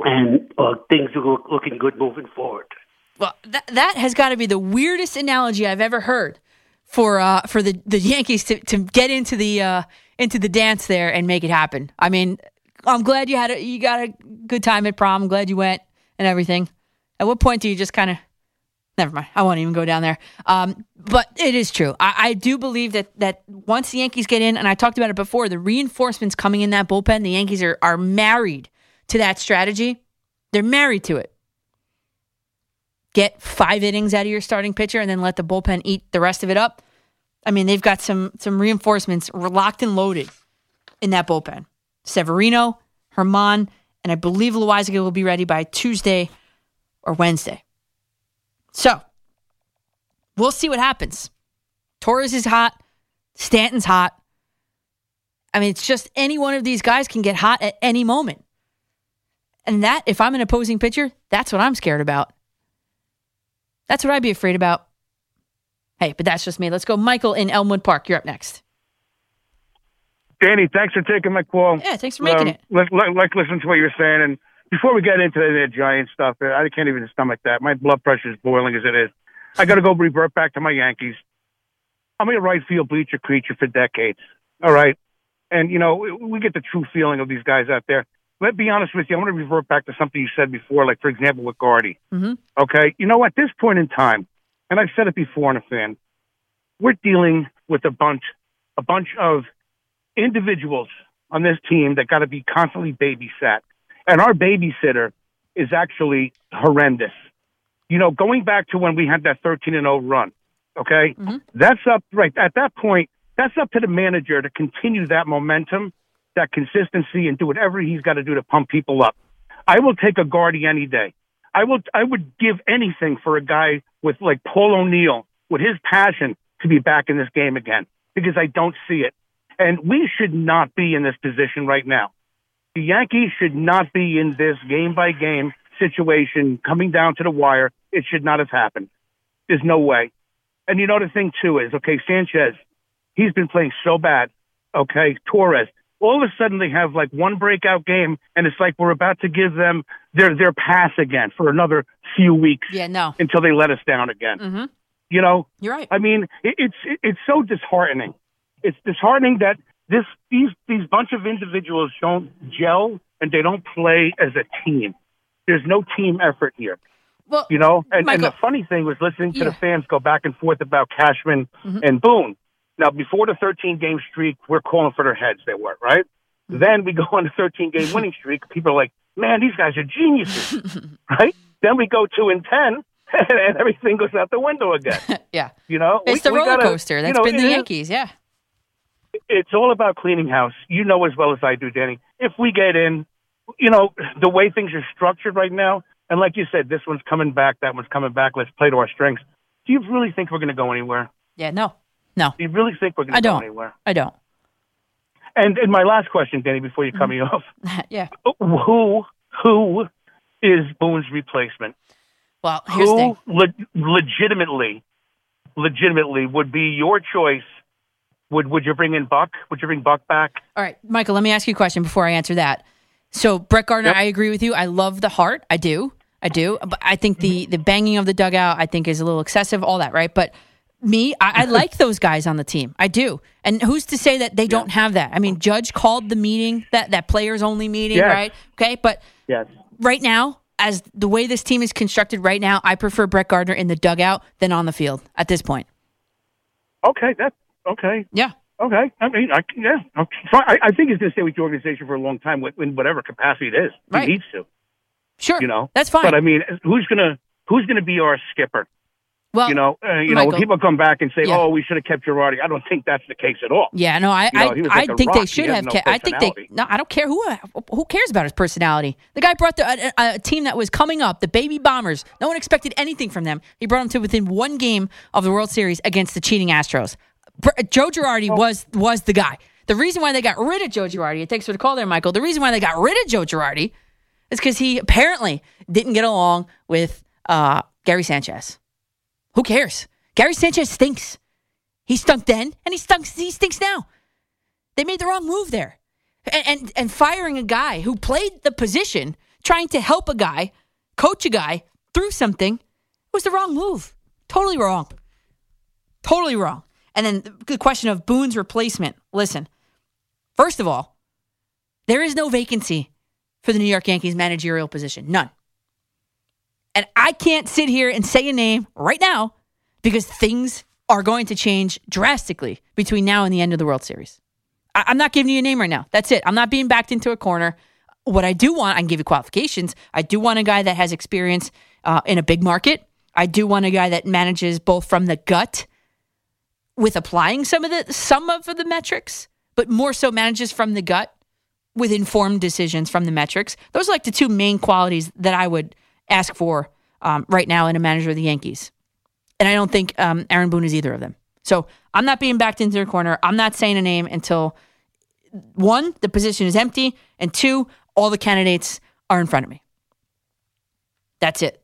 And uh, things are looking good moving forward. Well, that that has got to be the weirdest analogy I've ever heard for uh, for the, the Yankees to, to get into the uh, into the dance there and make it happen. I mean, I'm glad you had a, you got a good time at prom. I'm glad you went and everything. At what point do you just kind of? Never mind. I won't even go down there. Um, but it is true. I, I do believe that that once the Yankees get in, and I talked about it before, the reinforcements coming in that bullpen, the Yankees are are married to that strategy. They're married to it. Get five innings out of your starting pitcher and then let the bullpen eat the rest of it up. I mean, they've got some some reinforcements locked and loaded in that bullpen. Severino, Herman, and I believe Loaisiga will be ready by Tuesday or Wednesday. So, we'll see what happens. Torres is hot. Stanton's hot. I mean, it's just any one of these guys can get hot at any moment. And that, if I'm an opposing pitcher, that's what I'm scared about. That's what I'd be afraid about. Hey, but that's just me. Let's go, Michael in Elmwood Park. You're up next. Danny, thanks for taking my call. Yeah, thanks for making um, it. Like, like, listen to what you're saying. And before we get into the Giants stuff, I can't even stomach that. My blood pressure is boiling as it is. I got to go revert back to my Yankees. I'm a right field bleacher creature for decades. All right. And, you know, we get the true feeling of these guys out there. Let's be honest with you. I want to revert back to something you said before, like, for example, with Gardy. Mm-hmm. Okay? You know, at this point in time, and I've said it before on a fan, we're dealing with a bunch a bunch of individuals on this team that got to be constantly babysat. And our babysitter is actually horrendous. You know, going back to when we had that thirteen and oh run, okay? Mm-hmm. That's up, right, at that point, that's up to the manager to continue that momentum, that consistency, and do whatever he's got to do to pump people up. I will take a Gardy any day. I will. I would give anything for a guy with like Paul O'Neill, with his passion, to be back in this game again, because I don't see it. And we should not be in this position right now. The Yankees should not be in this game-by-game situation coming down to the wire. It should not have happened. There's no way. And you know, the thing, too, is, okay, Sanchez, he's been playing so bad. Okay, Torres, all of a sudden they have like one breakout game, and it's like we're about to give them their, their pass again for another few weeks yeah, no. until they let us down again. Mm-hmm. You know? You're right. I mean, it, it's it's so disheartening. It's disheartening that this these these bunch of individuals don't gel and they don't play as a team. There's no team effort here. Well, you know, and, and the funny thing was listening to yeah. the fans go back and forth about Cashman mm-hmm. and Boone. Now, before the thirteen-game streak, we're calling for their heads. They were, right? Mm-hmm. Then we go on the thirteen-game winning streak. People are like, man, these guys are geniuses, right? Then we go two and ten, and everything goes out the window again. yeah. You know? It's we, the roller gotta, coaster. That's you know, been the Yankees, is, yeah. It's all about cleaning house. You know as well as I do, Danny. If we get in, you know, the way things are structured right now, and like you said, this one's coming back, that one's coming back, let's play to our strengths. Do you really think we're going to go anywhere? Yeah, no. No. Do you really think we're going to go anywhere? I don't. And, and my last question, Danny, before you cut mm-hmm. me off. yeah. Who who is Boone's replacement? Well, here's who the thing. Le- legitimately, legitimately would be your choice? Would Would you bring in Buck? Would you bring Buck back? All right, Michael, let me ask you a question before I answer that. So, Brett Gardner, yep. I agree with you. I love the heart. I do. I do. But I think the, the banging of the dugout, I think, is a little excessive, all that, right? But me, I, I like those guys on the team. I do. And who's to say that they yeah. don't have that? I mean, Judge called the meeting, that, that players-only meeting, yes. right? Okay, but yes. right now, as the way this team is constructed right now, I prefer Brett Gardner in the dugout than on the field at this point. Okay, that's okay. Yeah. Okay. I mean, I, yeah. Okay. So I, I think he's going to stay with the organization for a long time in whatever capacity it is. He right. needs to. Sure. You know? That's fine. But, I mean, who's going to who's gonna be our skipper? Well, you know, uh, you Michael, know, when people come back and say, yeah. oh, we should have kept Girardi, I don't think that's the case at all. Yeah, no, I you know, I, like I think rock. They should have no kept. I think they, no, I don't care who who cares about his personality. The guy brought the, a, a team that was coming up, the baby Bombers. No one expected anything from them. He brought them to within one game of the World Series against the cheating Astros. Joe Girardi oh. was was the guy. The reason why they got rid of Joe Girardi, and thanks for the call there, Michael, the reason why they got rid of Joe Girardi is because he apparently didn't get along with uh, Gary Sanchez. Who cares? Gary Sanchez stinks. He stunk then, and he stunk. He stinks now. They made the wrong move there. And, and, and firing a guy who played the position, trying to help a guy, coach a guy, through something, was the wrong move. Totally wrong. Totally wrong. And then the question of Boone's replacement. Listen, first of all, there is no vacancy for the New York Yankees managerial position. None. And I can't sit here and say a name right now because things are going to change drastically between now and the end of the World Series. I- I'm not giving you a name right now. That's it. I'm not being backed into a corner. What I do want, I can give you qualifications. I do want a guy that has experience uh, in a big market. I do want a guy that manages both from the gut with applying some of the some of the metrics, but more so manages from the gut with informed decisions from the metrics. Those are like the two main qualities that I would ask for um, right now in a manager of the Yankees. And I don't think um, Aaron Boone is either of them. So I'm not being backed into a corner. I'm not saying a name until, one, the position is empty, and two, all the candidates are in front of me. That's it.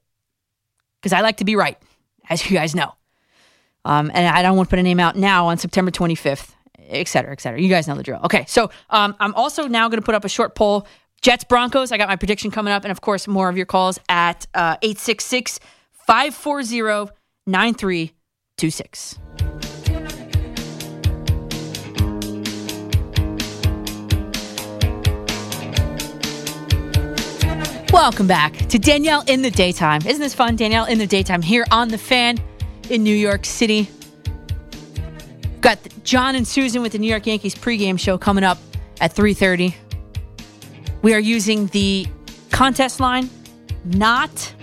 Because I like to be right, as you guys know. Um, and I don't want to put a name out now on September twenty-fifth, et cetera, et cetera. You guys know the drill. Okay, so um, I'm also now going to put up a short poll. Jets, Broncos, I got my prediction coming up. And, of course, more of your calls at uh, eight six six, five four zero, nine three two six. Welcome back to Danielle in the Daytime. Isn't this fun? Danielle in the Daytime here on The Fan in New York City. Got John and Susan with the New York Yankees pregame show coming up at three thirty. We are using the contest line, not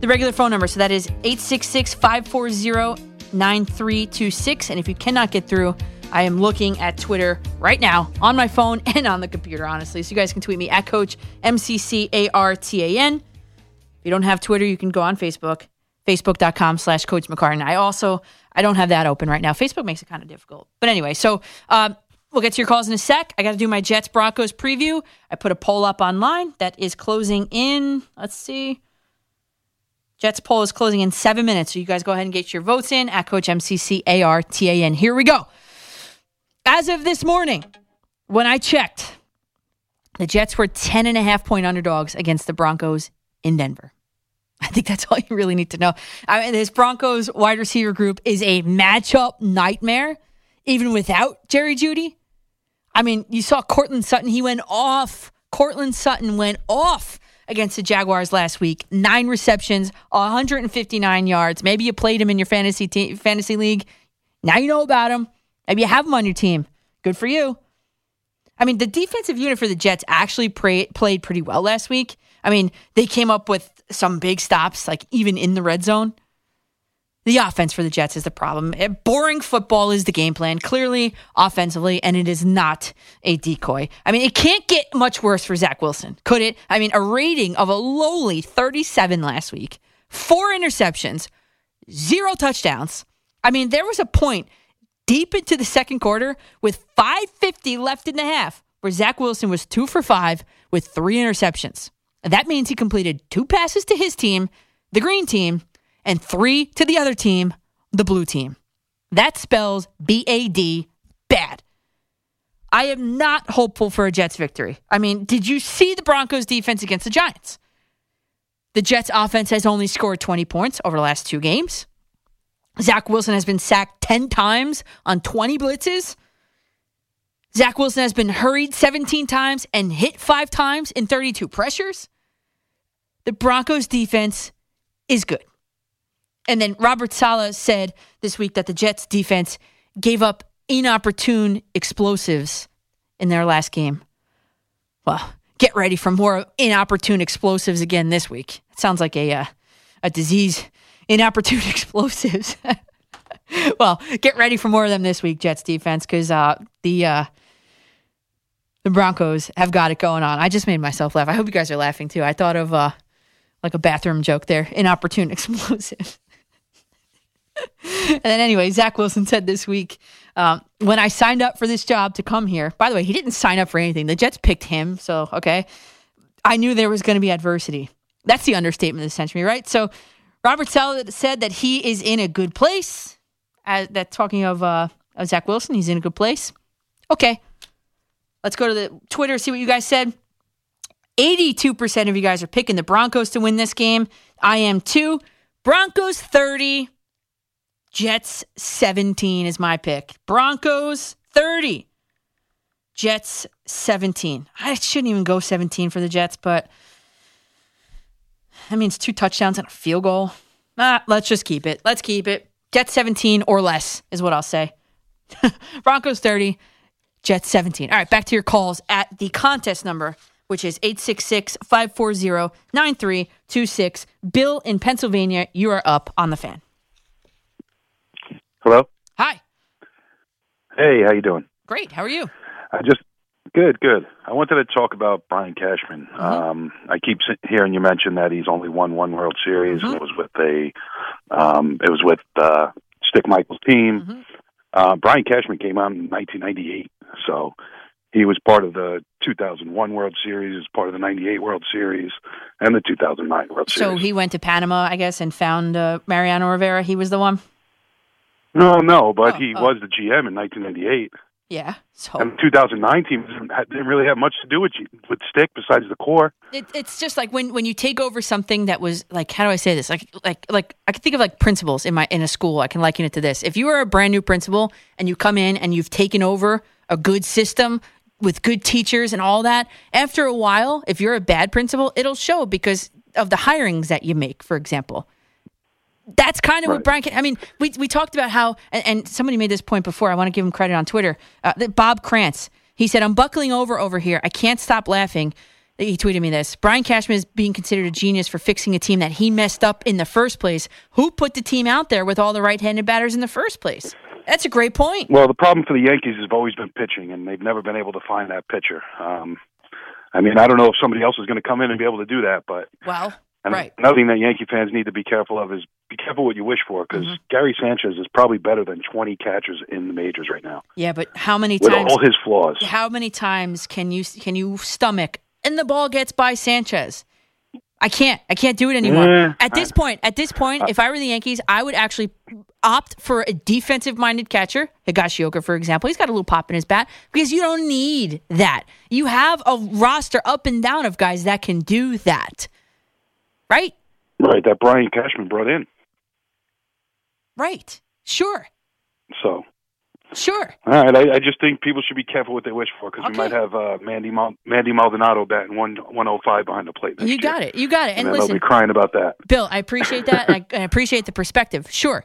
the regular phone number. So that is eight six six, five four zero, nine three two six. And if you cannot get through, I am looking at Twitter right now on my phone and on the computer, honestly. So you guys can tweet me at Coach M C C A R T A N. If you don't have Twitter, you can go on Facebook. Facebook.com slash Coach McCartan. I also, I don't have that open right now. Facebook makes it kind of difficult. But anyway, so um, we'll get to your calls in a sec. I got to do my Jets Broncos preview. I put a poll up online that is closing in, let's see. Jets poll is closing in seven minutes. So you guys go ahead and get your votes in at Coach M C C A R T A N. Here we go. As of this morning, When I checked, the Jets were ten and a half point underdogs against the Broncos in Denver. I think that's all you really need to know. I mean, this Broncos wide receiver group is a matchup nightmare, even without Jerry Jeudy. I mean, you saw Courtland Sutton. He went off. Courtland Sutton went off against the Jaguars last week. Nine receptions, one fifty-nine yards. Maybe you played him in your fantasy te- fantasy league. Now you know about him. Maybe you have him on your team. Good for you. I mean, the defensive unit for the Jets actually pray- played pretty well last week. I mean, they came up with some big stops, like even in the red zone. The offense for the Jets is the problem. Boring football is the game plan, clearly, offensively, and it is not a decoy. I mean, it can't get much worse for Zach Wilson, could it? I mean, a rating of a lowly thirty-seven last week, four interceptions, zero touchdowns. I mean, there was a point deep into the second quarter with five fifty left in the half where Zach Wilson was two for five with three interceptions. That means he completed two passes to his team, the green team, and three to the other team, the blue team. That spells B A D, bad. I am not hopeful for a Jets victory. I mean, did you see the Broncos defense against the Giants? The Jets offense has only scored twenty points over the last two games. Zach Wilson has been sacked ten times on twenty blitzes. Zach Wilson has been hurried seventeen times and hit five times in thirty-two pressures. The Broncos defense is good. And then Robert Saleh said this week that the Jets defense gave up inopportune explosives in their last game. Well, get ready for more inopportune explosives again this week. It sounds like a uh, a disease. Inopportune explosives. Well, get ready for more of them this week, Jets defense, because uh, the uh, the Broncos have got it going on. I just made myself laugh. I hope you guys are laughing too. I thought of uh, like a bathroom joke there. Inopportune explosive. And then anyway, Zach Wilson said this week, um, when I signed up for this job to come here, by the way, he didn't sign up for anything. The Jets picked him, so okay. I knew there was going to be adversity. That's the understatement of the century, right? So Robert Saleh said that he is in a good place. As, that talking of, uh, of Zach Wilson, he's in a good place. Okay. Let's go to the Twitter, see what you guys said. eighty-two percent of you guys are picking the Broncos to win this game. I am too. Broncos thirty, Jets seventeen is my pick. Broncos thirty, Jets seventeen. I shouldn't even go seventeen for the Jets, but that means two touchdowns and a field goal. Ah, let's just keep it. Let's keep it. Jets seventeen or less is what I'll say. Broncos thirty, Jets seventeen. All right, back to your calls at the contest number, which is eight six six, five four zero, nine three two six. Bill in Pennsylvania, you are up on The Fan. Hello? Hi. Hey, how you doing? Great. How are you? I just... Good, good. I wanted to talk about Brian Cashman. Mm-hmm. Um, I keep hearing you mention that he's only won one World Series. Mm-hmm. And it was with a, um, it was with uh, Stick Michaels' team. Mm-hmm. Uh, Brian Cashman came out in nineteen ninety-eight, so he was part of the two thousand one World Series, part of the ninety-eight World Series, and the two thousand nine World Series. So he went to Panama, I guess, and found uh, Mariano Rivera. He was the one. No, no, but oh, he oh. was the G M in nineteen ninety-eight. Yeah. So. And the two thousand nine team didn't really have much to do with you, with Stick besides the core. It, it's just like when, when you take over something that was like, how do I say this? Like like like I can think of like principals in my in a school. I can liken it to this. If you are a brand new principal and you come in and you've taken over a good system with good teachers and all that, after a while, if you're a bad principal, it'll show because of the hirings that you make, for example. That's kind of right. What Brian... I mean, we we talked about how... And, and somebody made this point before. I want to give him credit on Twitter. Uh, that Bob Krantz, he said, I'm buckling over over here. I can't stop laughing. He tweeted me this. Brian Cashman is being considered a genius for fixing a team that he messed up in the first place. Who put the team out there with all the right-handed batters in the first place? That's a great point. Well, the problem for the Yankees has always been pitching, and they've never been able to find that pitcher. Um, I mean, I don't know if somebody else is going to come in and be able to do that, but... Well... And right. Another thing that Yankee fans need to be careful of is be careful what you wish for, because mm-hmm. Gary Sanchez is probably better than twenty catchers in the majors right now. Yeah, but how many times... With all his flaws. How many times can you can you stomach, and the ball gets by Sanchez? I can't. I can't do it anymore. Yeah. At this point, at this point, if I were the Yankees, I would actually opt for a defensive-minded catcher. Higashioka, for example, he's got a little pop in his bat because you don't need that. You have a roster up and down of guys that can do that, right? Right. That Brian Cashman brought in. Right. Sure. So. Sure. All right. I, I just think people should be careful what they wish for because okay. we might have uh, Mandy Mal- Mandy Maldonado batting one one oh five behind the plate. You got year. it. You got it. And, and listen, they'll be crying about that. Bill, I appreciate that. I, I appreciate the perspective. Sure.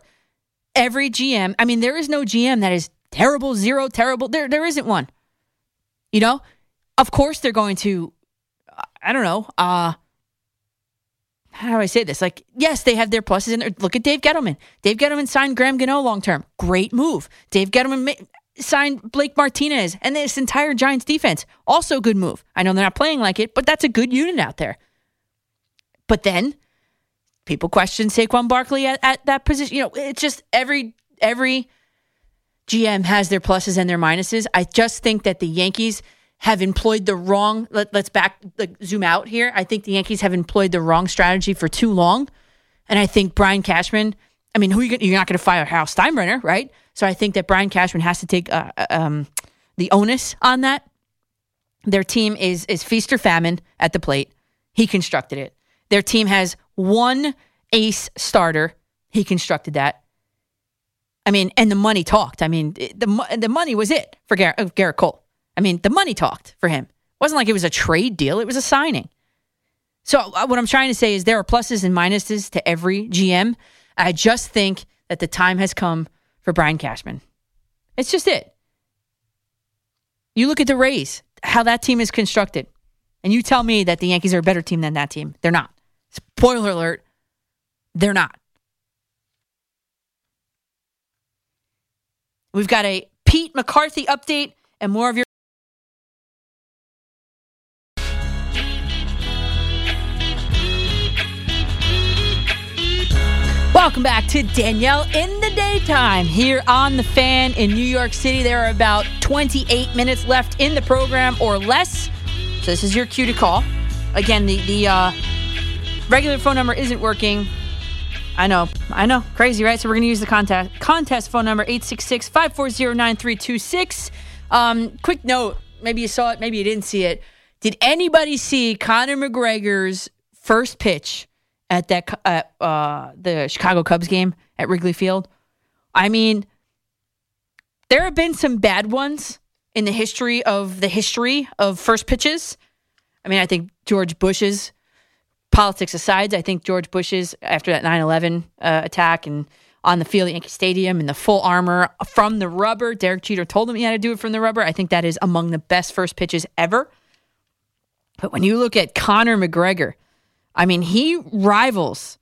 Every G M. I mean, there is no G M that is terrible, zero, terrible. There, there isn't one. You know, of course they're going to. I don't know. Uh, how do I say this? Like, yes, they have their pluses in there. Look at Dave Gettleman. Dave Gettleman signed Graham Gano long-term. Great move. Dave Gettleman ma- signed Blake Martinez and this entire Giants defense. Also good move. I know they're not playing like it, but that's a good unit out there. But then people question Saquon Barkley at, at that position. You know, it's just every every G M has their pluses and their minuses. I just think that the Yankees have employed the wrong, let, let's back, like, zoom out here. I think the Yankees have employed the wrong strategy for too long. And I think Brian Cashman, I mean, who are you gonna, you're not going to fire Hal Steinbrenner, right? So I think that Brian Cashman has to take uh, um, the onus on that. Their team is is feast or famine at the plate. He constructed it. Their team has one ace starter. He constructed that. I mean, and the money talked. I mean, the, the money was it for Garrett, Gerrit Cole. I mean, the money talked for him. It wasn't like it was a trade deal. It was a signing. So what I'm trying to say is there are pluses and minuses to every G M. I just think that the time has come for Brian Cashman. It's just it. You look at the Rays, how that team is constructed, and you tell me that the Yankees are a better team than that team. They're not. Spoiler alert, they're not. We've got a Pete McCarthy update and more of your Welcome back to Danielle in the Daytime here on The Fan in New York City. There are about twenty-eight minutes left in the program or less. So this is your cue to call. Again, the, the uh, regular phone number isn't working. I know. I know. Crazy, right? So we're going to use the contest, contest phone number, eight six six, five four zero, nine three two six. Um, quick note. Maybe you saw it. Maybe you didn't see it. Did anybody see Conor McGregor's first pitch at that at, uh, the Chicago Cubs game at Wrigley Field? I mean, there have been some bad ones in the history of the history of first pitches. I mean, I think George Bush's, politics aside, I think George Bush's, after that nine eleven uh, attack and on the field at Yankee Stadium in the full armor from the rubber, Derek Jeter told him he had to do it from the rubber. I think that is among the best first pitches ever. But when you look at Conor McGregor, I mean, he rivals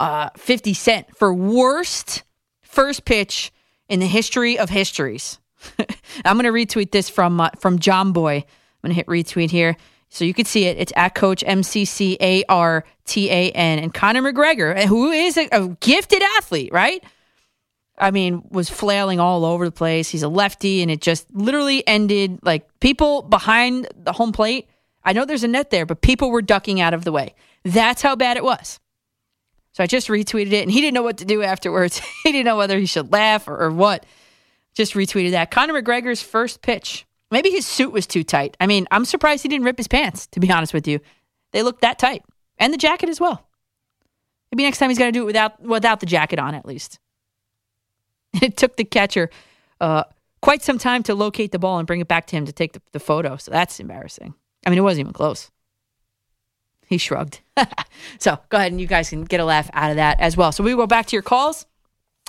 uh, fifty Cent for worst first pitch in the history of histories. I'm going to retweet this from uh, from John Boy. I'm going to hit retweet here so you can see it. It's at Coach M C C A R T A N. And Conor McGregor, who is a, a gifted athlete, right? I mean, was flailing all over the place. He's a lefty, and it just literally ended like people behind the home plate. I know there's a net there, but people were ducking out of the way. That's how bad it was. So I just retweeted it, and he didn't know what to do afterwards. He didn't know whether he should laugh or, or what. Just retweeted that. Conor McGregor's first pitch. Maybe his suit was too tight. I mean, I'm surprised he didn't rip his pants, to be honest with you. They looked that tight. And the jacket as well. Maybe next time he's got to do it without without the jacket on, at least. It took the catcher uh, quite some time to locate the ball and bring it back to him to take the, the photo. So that's embarrassing. I mean, it wasn't even close. He shrugged. So go ahead and you guys can get a laugh out of that as well. So we will go back to your calls.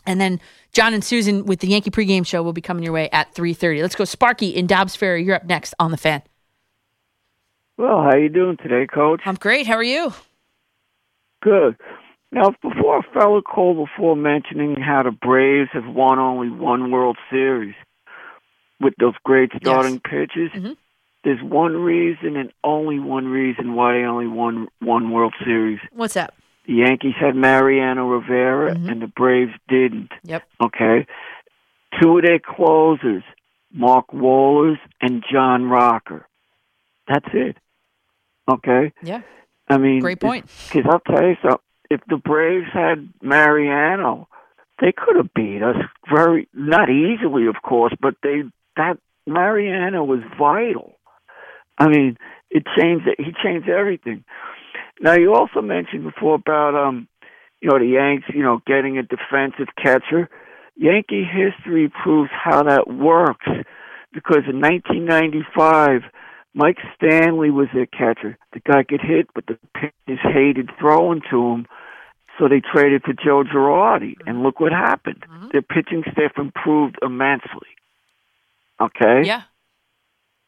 And then John and Susan with the Yankee pregame show will be coming your way at three thirty. Let's go Sparky in Dobbs Ferry. You're up next on The Fan. Well, how you doing today, Coach? I'm great. How are you? Good. Now, before a fellow called before mentioning how the Braves have won only one World Series with those great starting yes. pitches, mm-hmm. There's one reason and only one reason why they only won one World Series. What's that? The Yankees had Mariano Rivera, mm-hmm. and the Braves didn't. Yep. Okay? Two of their closers, Mark Wohlers and John Rocker. That's it. Okay? Yeah. I mean, great point. Because I'll tell you something. If the Braves had Mariano, they could have beat us very not easily, of course, but they that Mariano was vital. I mean, it changed. He changed everything. Now, you also mentioned before about um, you know, the Yanks, you know, getting a defensive catcher. Yankee history proves how that works, because in nineteen ninety-five, Mike Stanley was their catcher. The guy could hit, but the pitchers hated throwing to him, so they traded for Joe Girardi, and look what happened. Mm-hmm. Their pitching staff improved immensely. Okay? Yeah.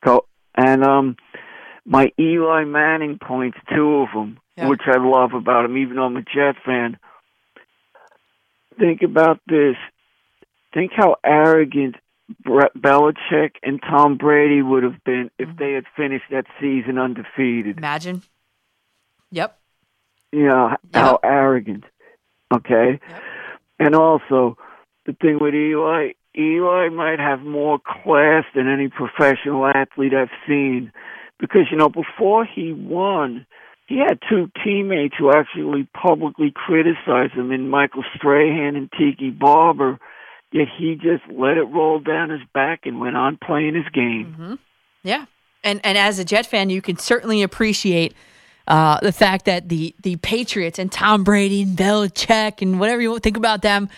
So, and um, my Eli Manning points, two of them, yeah. which I love about him, even though I'm a Jet fan. Think about this. Think how arrogant Brett Belichick and Tom Brady would have been if mm-hmm. they had finished that season undefeated. Imagine. Yep. Yeah, you know, yep. How arrogant. Okay? Yep. And also, the thing with Eli, Eli might have more class than any professional athlete I've seen. Because, you know, before he won, he had two teammates who actually publicly criticized him in Michael Strahan and Tiki Barber. Yet he just let it roll down his back and went on playing his game. Mm-hmm. Yeah. And and as a Jet fan, you can certainly appreciate uh, the fact that the, the Patriots and Tom Brady and Belichick and whatever you think about them,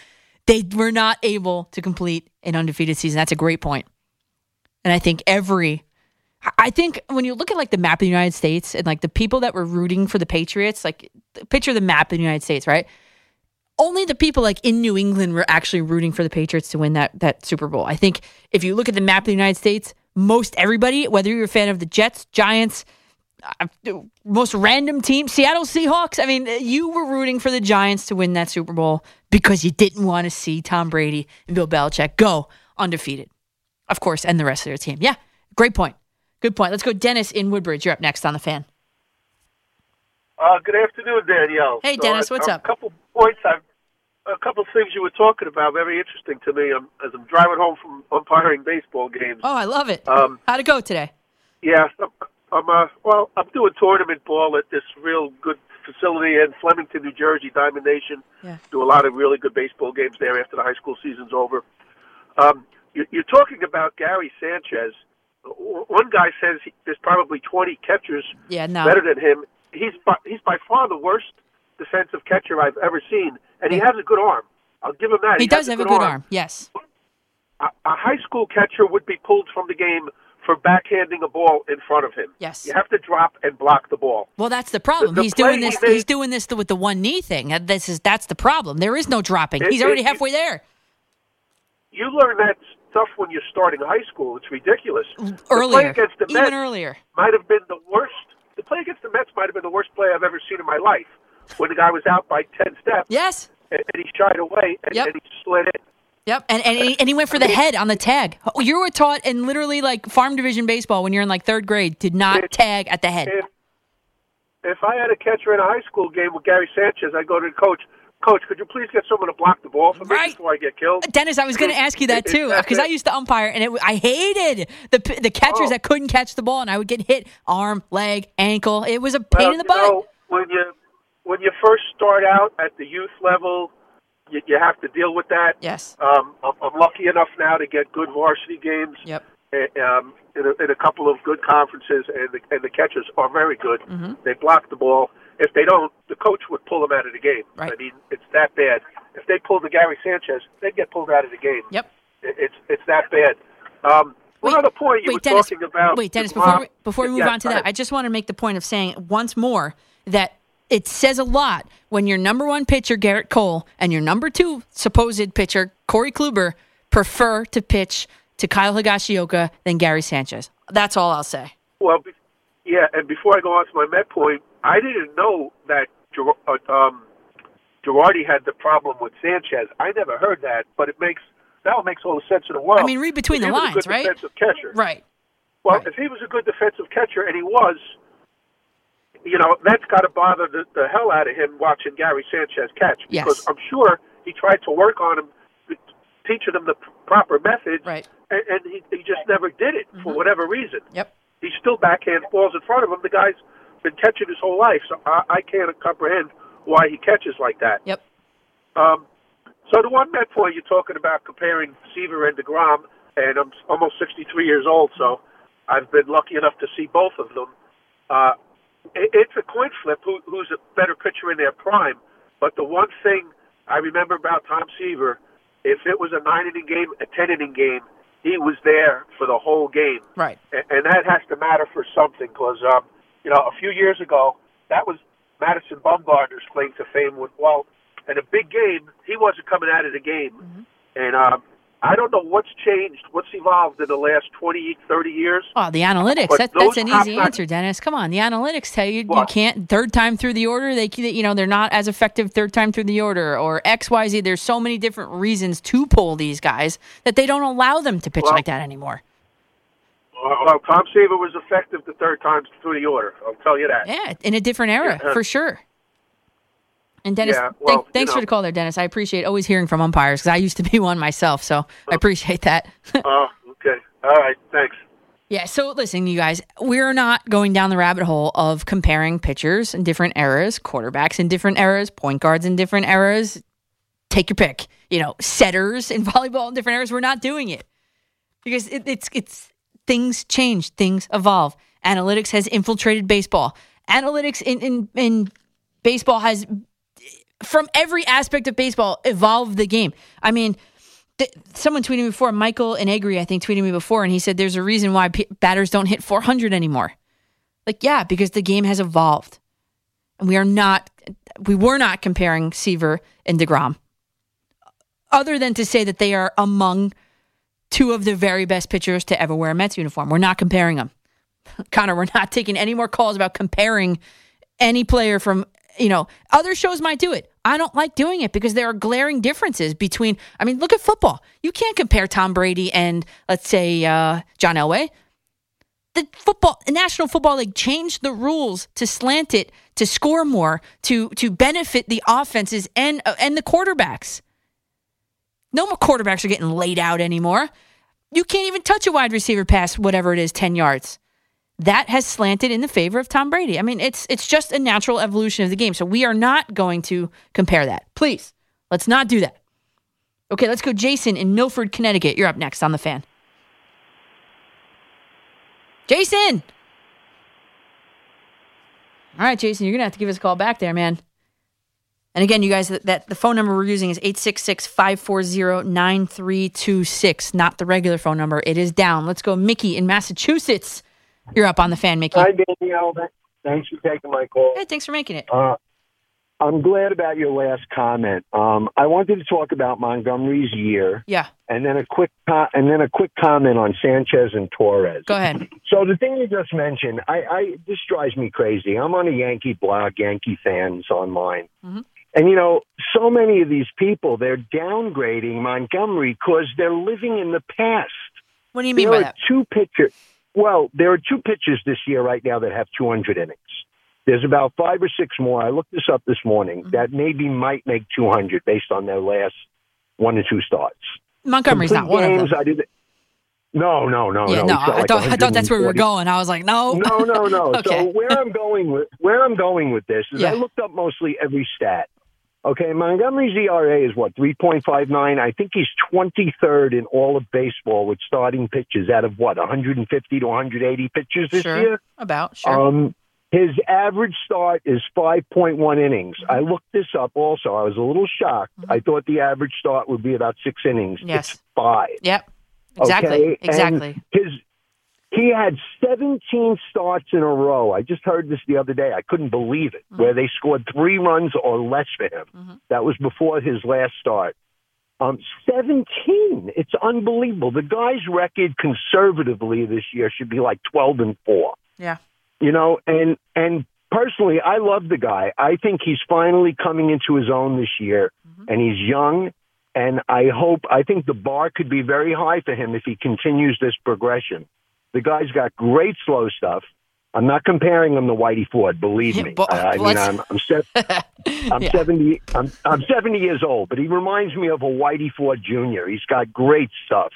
they were not able to complete an undefeated season. That's a great point. And I think every... I think when you look at like the map of the United States and like the people that were rooting for the Patriots, like picture the map of the United States, right? Only the people like in New England were actually rooting for the Patriots to win that that Super Bowl. I think if you look at the map of the United States, most everybody, whether you're a fan of the Jets, Giants, uh, most random team, Seattle Seahawks, I mean, you were rooting for the Giants to win that Super Bowl because you didn't want to see Tom Brady and Bill Belichick go undefeated, of course, and the rest of their team. Yeah, great point. Good point. Let's go Dennis in Woodbridge. You're up next on The Fan. Uh, good afternoon, Danielle. Hey, so Dennis, I, what's I, up? A couple points I've A couple of things you were talking about, very interesting to me. I'm, as I'm driving home from umpiring baseball games. Oh, I love it. Um, How'd it go today? Yeah, I'm, I'm uh, well. I'm doing tournament ball at this real good facility in Flemington, New Jersey, Diamond Nation. Yeah. Do a lot of really good baseball games there after the high school season's over. Um, you, you're talking about Gary Sanchez. One guy says he, there's probably twenty catchers yeah, no. better than him. He's by, he's by far the worst defensive catcher I've ever seen, and he has a good arm. I'll give him that. He, he does have a good, a good arm. arm, yes. A, a high school catcher would be pulled from the game for backhanding a ball in front of him. Yes. You have to drop and block the ball. Well, that's the problem. The, the he's doing this he made, He's doing this with the one knee thing. This is That's the problem. There is no dropping. It, he's already it, halfway it, there. You learn that stuff when you're starting high school. It's ridiculous. Earlier. The play against the Even Mets earlier. might have been the worst. The play against the Mets might have been the worst play I've ever seen in my life. When the guy was out by ten steps, yes, and, and he shied away, and, yep. and he slid in. Yep, and and he, and he went for the head on the tag. You were taught in literally like farm division baseball when you're in like third grade, did not if, tag at the head. If, if I had a catcher in a high school game with Gary Sanchez, I'd go to the coach. Coach, could you please get someone to block the ball for me right. before I get killed? Dennis, I was going to ask you that too, because I used to umpire, and it, I hated the the catchers oh. that couldn't catch the ball, and I would get hit arm, leg, ankle. It was a pain well, in the butt. You know, when you When you first start out at the youth level, you, you have to deal with that. Yes. Um, I'm, I'm lucky enough now to get good varsity games yep. and, um, in, a, in a couple of good conferences, and the, and the catchers are very good. Mm-hmm. They block the ball. If they don't, the coach would pull them out of the game. Right. I mean, it's that bad. If they pulled the Gary Sanchez, they'd get pulled out of the game. Yep. It, it's it's that bad. Um, Wait, one other point you wait, were Dennis, talking about. Wait, Dennis, before we, before we move yeah, on to that, I, I just want to make the point of saying once more that it says a lot when your number one pitcher, Gerrit Cole, and your number two supposed pitcher, Corey Kluber, prefer to pitch to Kyle Higashioka than Gary Sanchez. That's all I'll say. Well, yeah, and before I go on to my Met point, I didn't know that um, Girardi had the problem with Sanchez. I never heard that, but it makes now it makes all the sense in the world. I mean, read between the lines, right? If he was a good defensive catcher. Right. Well, right. if he was a good defensive catcher, and he was, you know, that's got to bother the, the hell out of him watching Gary Sanchez catch. Yes. Because I'm sure he tried to work on him, teaching him the proper methods, right. and, and he, he just never did it mm-hmm. for whatever reason. Yep. He still backhand balls in front of him. The guy's been catching his whole life, so I, I can't comprehend why he catches like that. Yep. Um, so the one Met point you're talking about comparing Seaver and DeGrom, and I'm almost sixty-three years old, so I've been lucky enough to see both of them. Uh, it, it's a coin flip who, who's a better pitcher in their prime, but the one thing I remember about Tom Seaver, if it was a nine-inning game, a ten-inning game, he was there for the whole game. Right. And, and that has to matter for something because, um, you know, a few years ago, that was Madison Bumgarner's claim to fame with Walt. In a big game, he wasn't coming out of the game. Mm-hmm. And um, I don't know what's changed, what's evolved in the last twenty, thirty years. Oh, the analytics. That, that's an easy answer, Dennis. Come on. The analytics tell you what? You can't third time through the order. They, you know, they're not as effective third time through the order or X, Y, Z. There's so many different reasons to pull these guys that they don't allow them to pitch well, like that anymore. Well, Tom Seaver was effective the third time through the order. I'll tell you that. Yeah, in a different era, yeah. for sure. And Dennis, yeah, well, th- thanks you know, for the call there, Dennis. I appreciate always hearing from umpires because I used to be one myself, so I appreciate that. Oh, uh, okay. All right. Thanks. Yeah, so listen, you guys, we're not going down the rabbit hole of comparing pitchers in different eras, quarterbacks in different eras, point guards in different eras. Take your pick. You know, setters in volleyball in different eras. We're not doing it because it, it's it's things change. Things evolve. Analytics has infiltrated baseball. Analytics in, in, in baseball has... From every aspect of baseball, evolve the game. I mean, th- someone tweeted me before, Michael Inagri, I think, tweeted me before, and he said there's a reason why p- batters don't hit four hundred anymore. Like, yeah, because the game has evolved. And we are not, we were not comparing Seaver and DeGrom. Other than to say that they are among two of the very best pitchers to ever wear a Mets uniform. We're not comparing them. Connor, we're not taking any more calls about comparing any player from... You know, other shows might do it. I don't like doing it because there are glaring differences between, I mean, look at football. You can't compare Tom Brady and, let's say, uh, John Elway. The football, the National Football League changed the rules to slant it, to score more, to to benefit the offenses and uh, and the quarterbacks. No more quarterbacks are getting laid out anymore. You can't even touch a wide receiver past whatever it is, ten yards. That has slanted in the favor of Tom Brady. I mean, it's it's just a natural evolution of the game. So we are not going to compare that. Please, let's not do that. Okay, let's go Jason in Milford, Connecticut. You're up next on The Fan. Jason! All right, Jason, you're going to have to give us a call back there, man. And again, you guys, that, that the phone number we're using is eight six six, five four zero, nine three two six. Not the regular phone number. It is down. Let's go Mickey in Massachusetts. You're up on The Fan, Mickey. Hi, Danielle. Thanks for taking my call. Hey, thanks for making it. Uh, I'm glad about your last comment. Um, I wanted to talk about Montgomery's year. Yeah. And then a quick co- and then a quick comment on Sanchez and Torres. Go ahead. So the thing you just mentioned, I, I this drives me crazy. I'm on a Yankee blog, Yankee Fans Online. Mm-hmm. And, you know, so many of these people, they're downgrading Montgomery because they're living in the past. What do you mean there by that? There are two pictures. Well, there are two pitchers this year right now that have two hundred innings. There's about five or six more. I looked this up this morning mm-hmm. that maybe might make two hundred based on their last one or two starts. Montgomery's Complete not one games, of them. I did it. No, no, no, yeah, no. no I, like thought, I thought that's where we were going. I was like, no, no, no, no. Okay. So where I'm going with where I'm going with this is yeah. I looked up mostly every stat. Okay, Montgomery's E R A is what, three point five nine? I think he's twenty-third in all of baseball with starting pitches out of what, one hundred fifty to one hundred eighty pitches this sure, year? About, sure. Um, his average start is five point one innings. Mm-hmm. I looked this up also. I was a little shocked. Mm-hmm. I thought the average start would be about six innings. Yes. It's five. Yep. Exactly. Okay? Exactly. And his He had seventeen starts in a row. I just heard this the other day. I couldn't believe it, mm-hmm. where they scored three runs or less for him. Mm-hmm. That was before his last start. Um, seventeen. It's unbelievable. The guy's record conservatively this year should be like twelve and four. Yeah. You know, and, and personally, I love the guy. I think he's finally coming into his own this year, mm-hmm. and he's young. And I hope, I think the bar could be very high for him if he continues this progression. The guy's got great slow stuff. I'm not comparing him to Whitey Ford, believe me. Bo- I, I mean, I'm I'm, se- I'm yeah. seventy. I'm I'm seventy years old, but he reminds me of a Whitey Ford Junior He's got great stuff,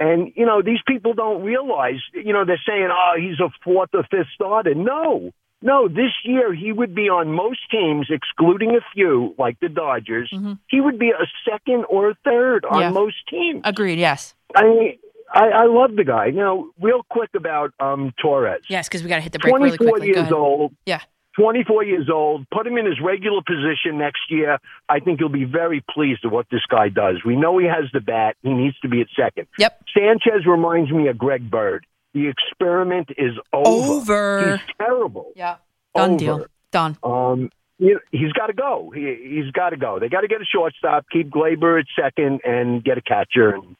and you know these people don't realize. You know they're saying, "Oh, he's a fourth or fifth starter." No, No, this year he would be on most teams, excluding a few, like the Dodgers. Mm-hmm. He would be a second or a third on yeah. most teams. Agreed, yes. I mean, I, I love the guy. Now, real quick about um, Torres. Yes, because we got to hit the break really quickly. twenty-four years old. Yeah. twenty-four years old. Put him in his regular position next year. I think you'll be very pleased with what this guy does. We know he has the bat. He needs to be at second. Yep. Sanchez reminds me of Greg Bird. The experiment is over. Over. He's terrible. Yeah. Done over. deal. Done. Um, you know, he's got to go. He, he's got to go. They got to get a shortstop, keep Gleyber at second, and get a catcher and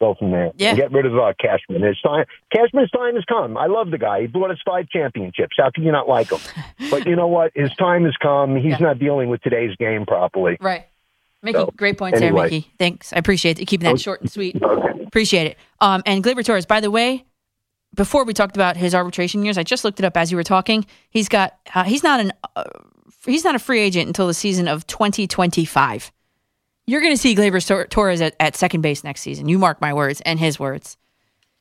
go from there. Yeah. Get rid of uh, Cashman. His time, Cashman's time has come. I love the guy. He brought us five championships. How can you not like him? But you know what? His time has come. He's yeah. not dealing with today's game properly. Right. Mickey, so, great points anyway. there, Mickey. Thanks. I appreciate it. Keeping that short and sweet. Okay. Appreciate it. Um, and Gleyber Torres, by the way, before we talked about his arbitration years, I just looked it up as you were talking. He's got uh, he's not an uh, he's not a free agent until the season of twenty twenty-five. You're going to see Gleyber Torres at, at second base next season. You mark my words and his words.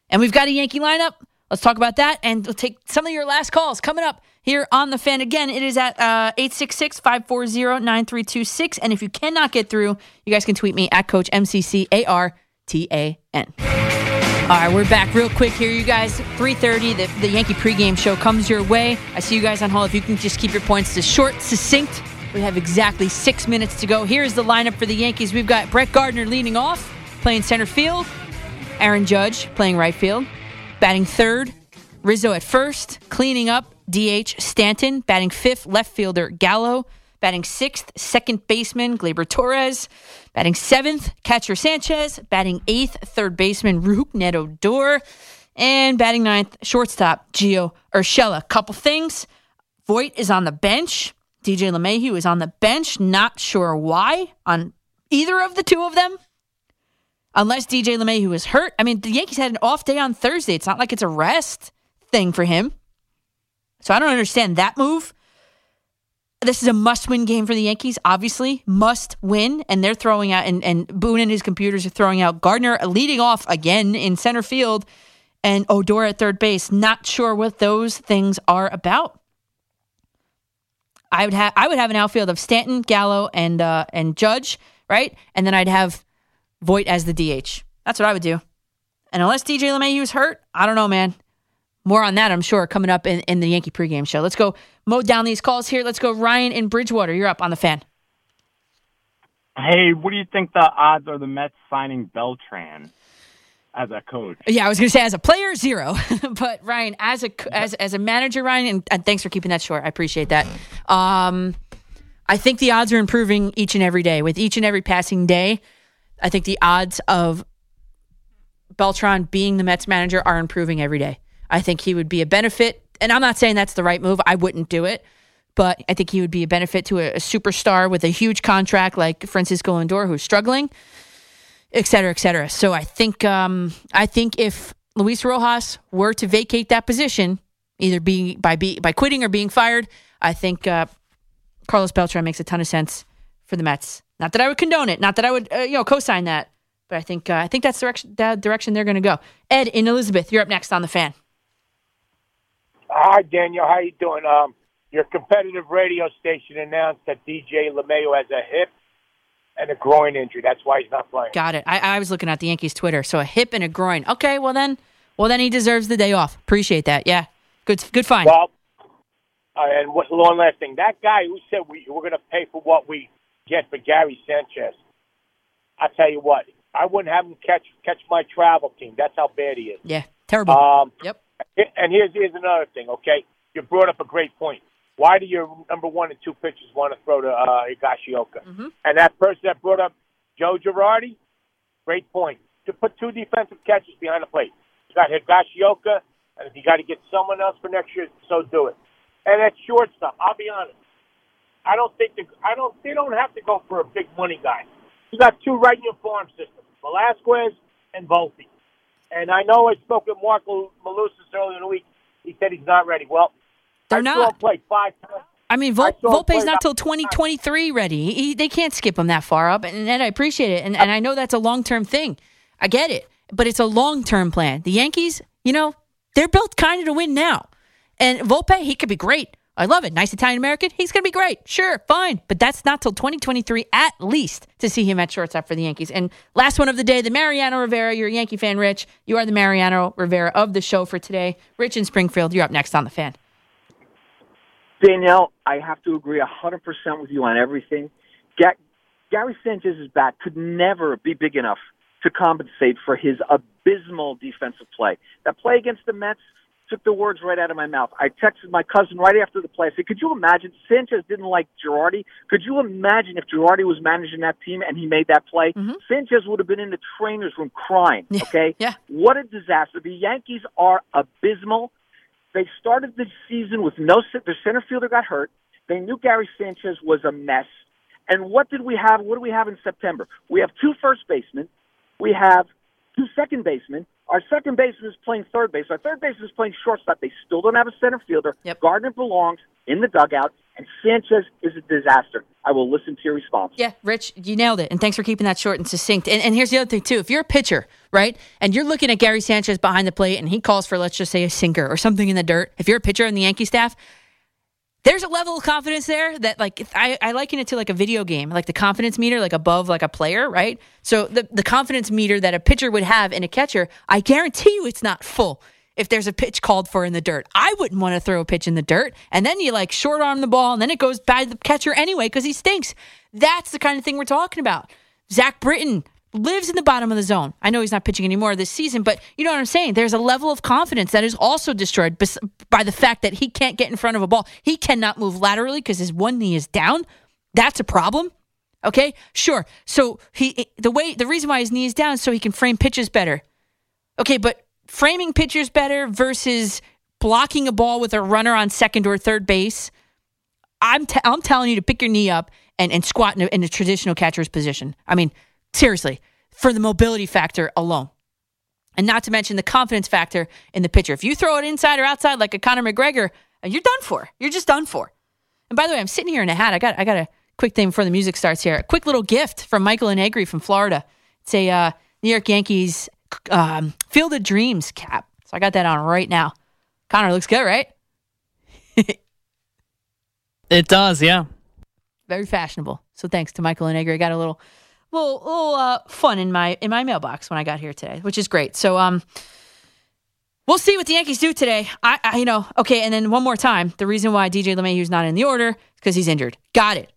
And we've got a Yankee lineup. Let's talk about that, and we'll take some of your last calls coming up here on The Fan. Again, it is at uh, eight six six, five four zero, nine three two six. And if you cannot get through, you guys can tweet me at Coach M C C A R T A N. All right, we're back real quick here, you guys. three thirty, the, the Yankee pregame show comes your way. I see you guys on hold. If you can just keep your points to short, succinct. We have exactly six minutes to go. Here's the lineup for the Yankees. We've got Brett Gardner leading off, playing center field. Aaron Judge playing right field. Batting third, Rizzo at first. Cleaning up, D H Stanton. Batting fifth, left fielder Gallo. Batting sixth, second baseman Gleyber Torres. Batting seventh, catcher Sanchez. Batting eighth, third baseman Rougned Odor. And batting ninth, shortstop Gio Urshela. Couple things. Voit is on the bench. D J LeMahieu is on the bench. Not sure why on either of the two of them. Unless D J LeMahieu is hurt. I mean, the Yankees had an off day on Thursday. It's not like it's a rest thing for him. So I don't understand that move. This is a must-win game for the Yankees, obviously. Must win. And they're throwing out, and, and Boone and his computers are throwing out Gardner leading off again in center field and Odor at third base. Not sure what those things are about. I would have I would have an outfield of Stanton, Gallo, and uh, and Judge, right? And then I'd have Voit as the D H. That's what I would do. And unless D J LeMahieu is hurt, I don't know, man. More on that, I'm sure, coming up in, in the Yankee pregame show. Let's go mow down these calls here. Let's go Ryan in Bridgewater. You're up on The Fan. Hey, what do you think the odds are the Mets signing Beltran as a coach? Yeah, I was going to say as a player, zero. But, Ryan, as a as as a manager, Ryan, and, and thanks for keeping that short. I appreciate that. Um, I think the odds are improving each and every day. With each and every passing day, I think the odds of Beltran being the Mets manager are improving every day. I think he would be a benefit. And I'm not saying that's the right move. I wouldn't do it. But I think he would be a benefit to a, a superstar with a huge contract like Francisco Lindor, who's struggling, et cetera, et cetera. So I think um, I think if Luis Rojas were to vacate that position, either being by be, by quitting or being fired, I think uh, Carlos Beltran makes a ton of sense for the Mets. Not that I would condone it. Not that I would uh, you know co-sign that. But I think uh, I think that's direction that direction they're going to go. Ed in Elizabeth, you're up next on The Fan. Hi, Daniel. How you doing? Um, your competitive radio station announced that D J LeMahieu has a hip and a groin injury. That's why he's not playing. Got it. I, I was looking at the Yankees' Twitter. So a hip and a groin. Okay, well then well then he deserves the day off. Appreciate that. Yeah, good good find. Well, uh, and what, one last thing. That guy who said we, we're going to pay for what we get for Gary Sanchez, I tell you what, I wouldn't have him catch catch my travel team. That's how bad he is. Yeah, terrible. Um, yep. And here's, here's another thing, okay? You brought up a great point. Why do your number one and two pitchers want to throw to uh, Higashioka? Mm-hmm. And that person that brought up Joe Girardi, great point. To put two defensive catchers behind the plate. You got Higashioka, and if you got to get someone else for next year, so do it. And that shortstop, I'll be honest, I don't think the, I don't they don't have to go for a big money guy. You got two right in your farm system, Velasquez and Volpe. And I know I spoke with Mark Malusis earlier in the week. He said he's not ready. Well, they're I not. Saw him play five times. I mean, Vol- I Volpe's not till twenty twenty-three ready. He, they can't skip him that far up. And Ed, I appreciate it. And, and I know that's a long-term thing. I get it. But it's a long-term plan. The Yankees, you know, they're built kind of to win now. And Volpe, he could be great. I love it. Nice Italian-American. He's going to be great. Sure, fine. But that's not till twenty twenty-three at least to see him at shortstop for the Yankees. And last one of the day, the Mariano Rivera. You're a Yankee fan, Rich. You are the Mariano Rivera of the show for today. Rich in Springfield, you're up next on The Fan. Danielle, I have to agree one hundred percent with you on everything. Ga- Gary Sanchez's bat could never be big enough to compensate for his abysmal defensive play. That play against the Mets took the words right out of my mouth. I texted my cousin right after the play. I said, could you imagine? Sanchez didn't like Girardi. Could you imagine if Girardi was managing that team and he made that play? Mm-hmm. Sanchez would have been in the trainer's room crying, okay? Yeah. What a disaster. The Yankees are abysmal. They started the season with no – their center fielder got hurt. They knew Gary Sanchez was a mess. And what did we have? What do we have in September? We have two first basemen. We have two second basemen. Our second baseman is playing third base. Our third baseman is playing shortstop. They still don't have a center fielder. Yep. Gardner belongs in the dugout, and Sanchez is a disaster. I will listen to your response. Yeah, Rich, you nailed it, and thanks for keeping that short and succinct. And, and here's the other thing, too. If you're a pitcher, right, and you're looking at Gary Sanchez behind the plate, and he calls for, let's just say, a sinker or something in the dirt, if you're a pitcher on the Yankee staff, there's a level of confidence there that, like, I, I liken it to, like, a video game, like the confidence meter, like, above, like, a player, right? So the, the confidence meter that a pitcher would have in a catcher, I guarantee you it's not full if there's a pitch called for in the dirt. I wouldn't want to throw a pitch in the dirt, and then you, like, short-arm the ball, and then it goes by the catcher anyway because he stinks. That's the kind of thing we're talking about. Zach Britton lives in the bottom of the zone. I know he's not pitching anymore this season, but you know what I'm saying? There's a level of confidence that is also destroyed by the fact that he can't get in front of a ball. He cannot move laterally because his one knee is down. That's a problem. Okay? Sure. So he the way the reason why his knee is down is so he can frame pitches better. Okay, but framing pitches better versus blocking a ball with a runner on second or third base, I'm t- I'm telling you to pick your knee up and, and squat in a, in a traditional catcher's position. I mean, seriously, for the mobility factor alone. And not to mention the confidence factor in the pitcher. If you throw it inside or outside like a Conor McGregor, you're done for. You're just done for. And by the way, I'm sitting here in a hat. I got I got a quick thing before the music starts here. A quick little gift from Michael Inagri from Florida. It's a uh, New York Yankees um, Field of Dreams cap. So I got that on right now. Connor, looks good, right? It does, yeah. Very fashionable. So thanks to Michael Inagri. I got a little... little, little uh, fun in my in my mailbox when I got here today, which is great. So um, we'll see what the Yankees do today. I, I you know, okay, and then one more time, the reason why D J LeMahieu's not in the order is because he's injured. Got it.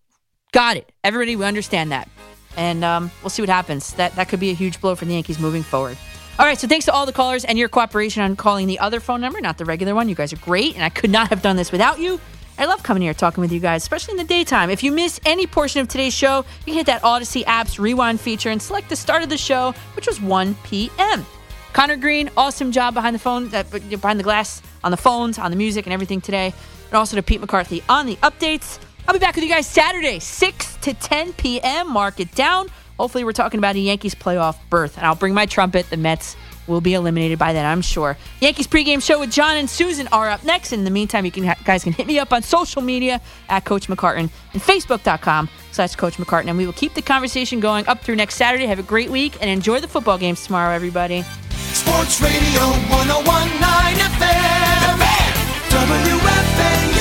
Got it. Everybody, we understand that. And um, we'll see what happens. That, that could be a huge blow for the Yankees moving forward. All right, so thanks to all the callers and your cooperation on calling the other phone number, not the regular one. You guys are great, and I could not have done this without you. I love coming here talking with you guys, especially in the daytime. If you miss any portion of today's show, you can hit that Odyssey app's rewind feature and select the start of the show, which was one p.m. Connor Green, awesome job behind the phone, uh, behind the glass, on the phones, on the music, and everything today. And also to Pete McCarthy on the updates. I'll be back with you guys Saturday, six to ten p.m. Mark it down. Hopefully we're talking about a Yankees playoff berth. And I'll bring my trumpet. The Mets will be eliminated by then, I'm sure. Yankees pregame show with John and Susan are up next. In the meantime, you can ha- guys can hit me up on social media at Coach McCartan and Facebook.com slash Coach McCartan. And we will keep the conversation going up through next Saturday. Have a great week and enjoy the football games tomorrow, everybody. Sports Radio one oh one point nine F M. The Fan. W F A N.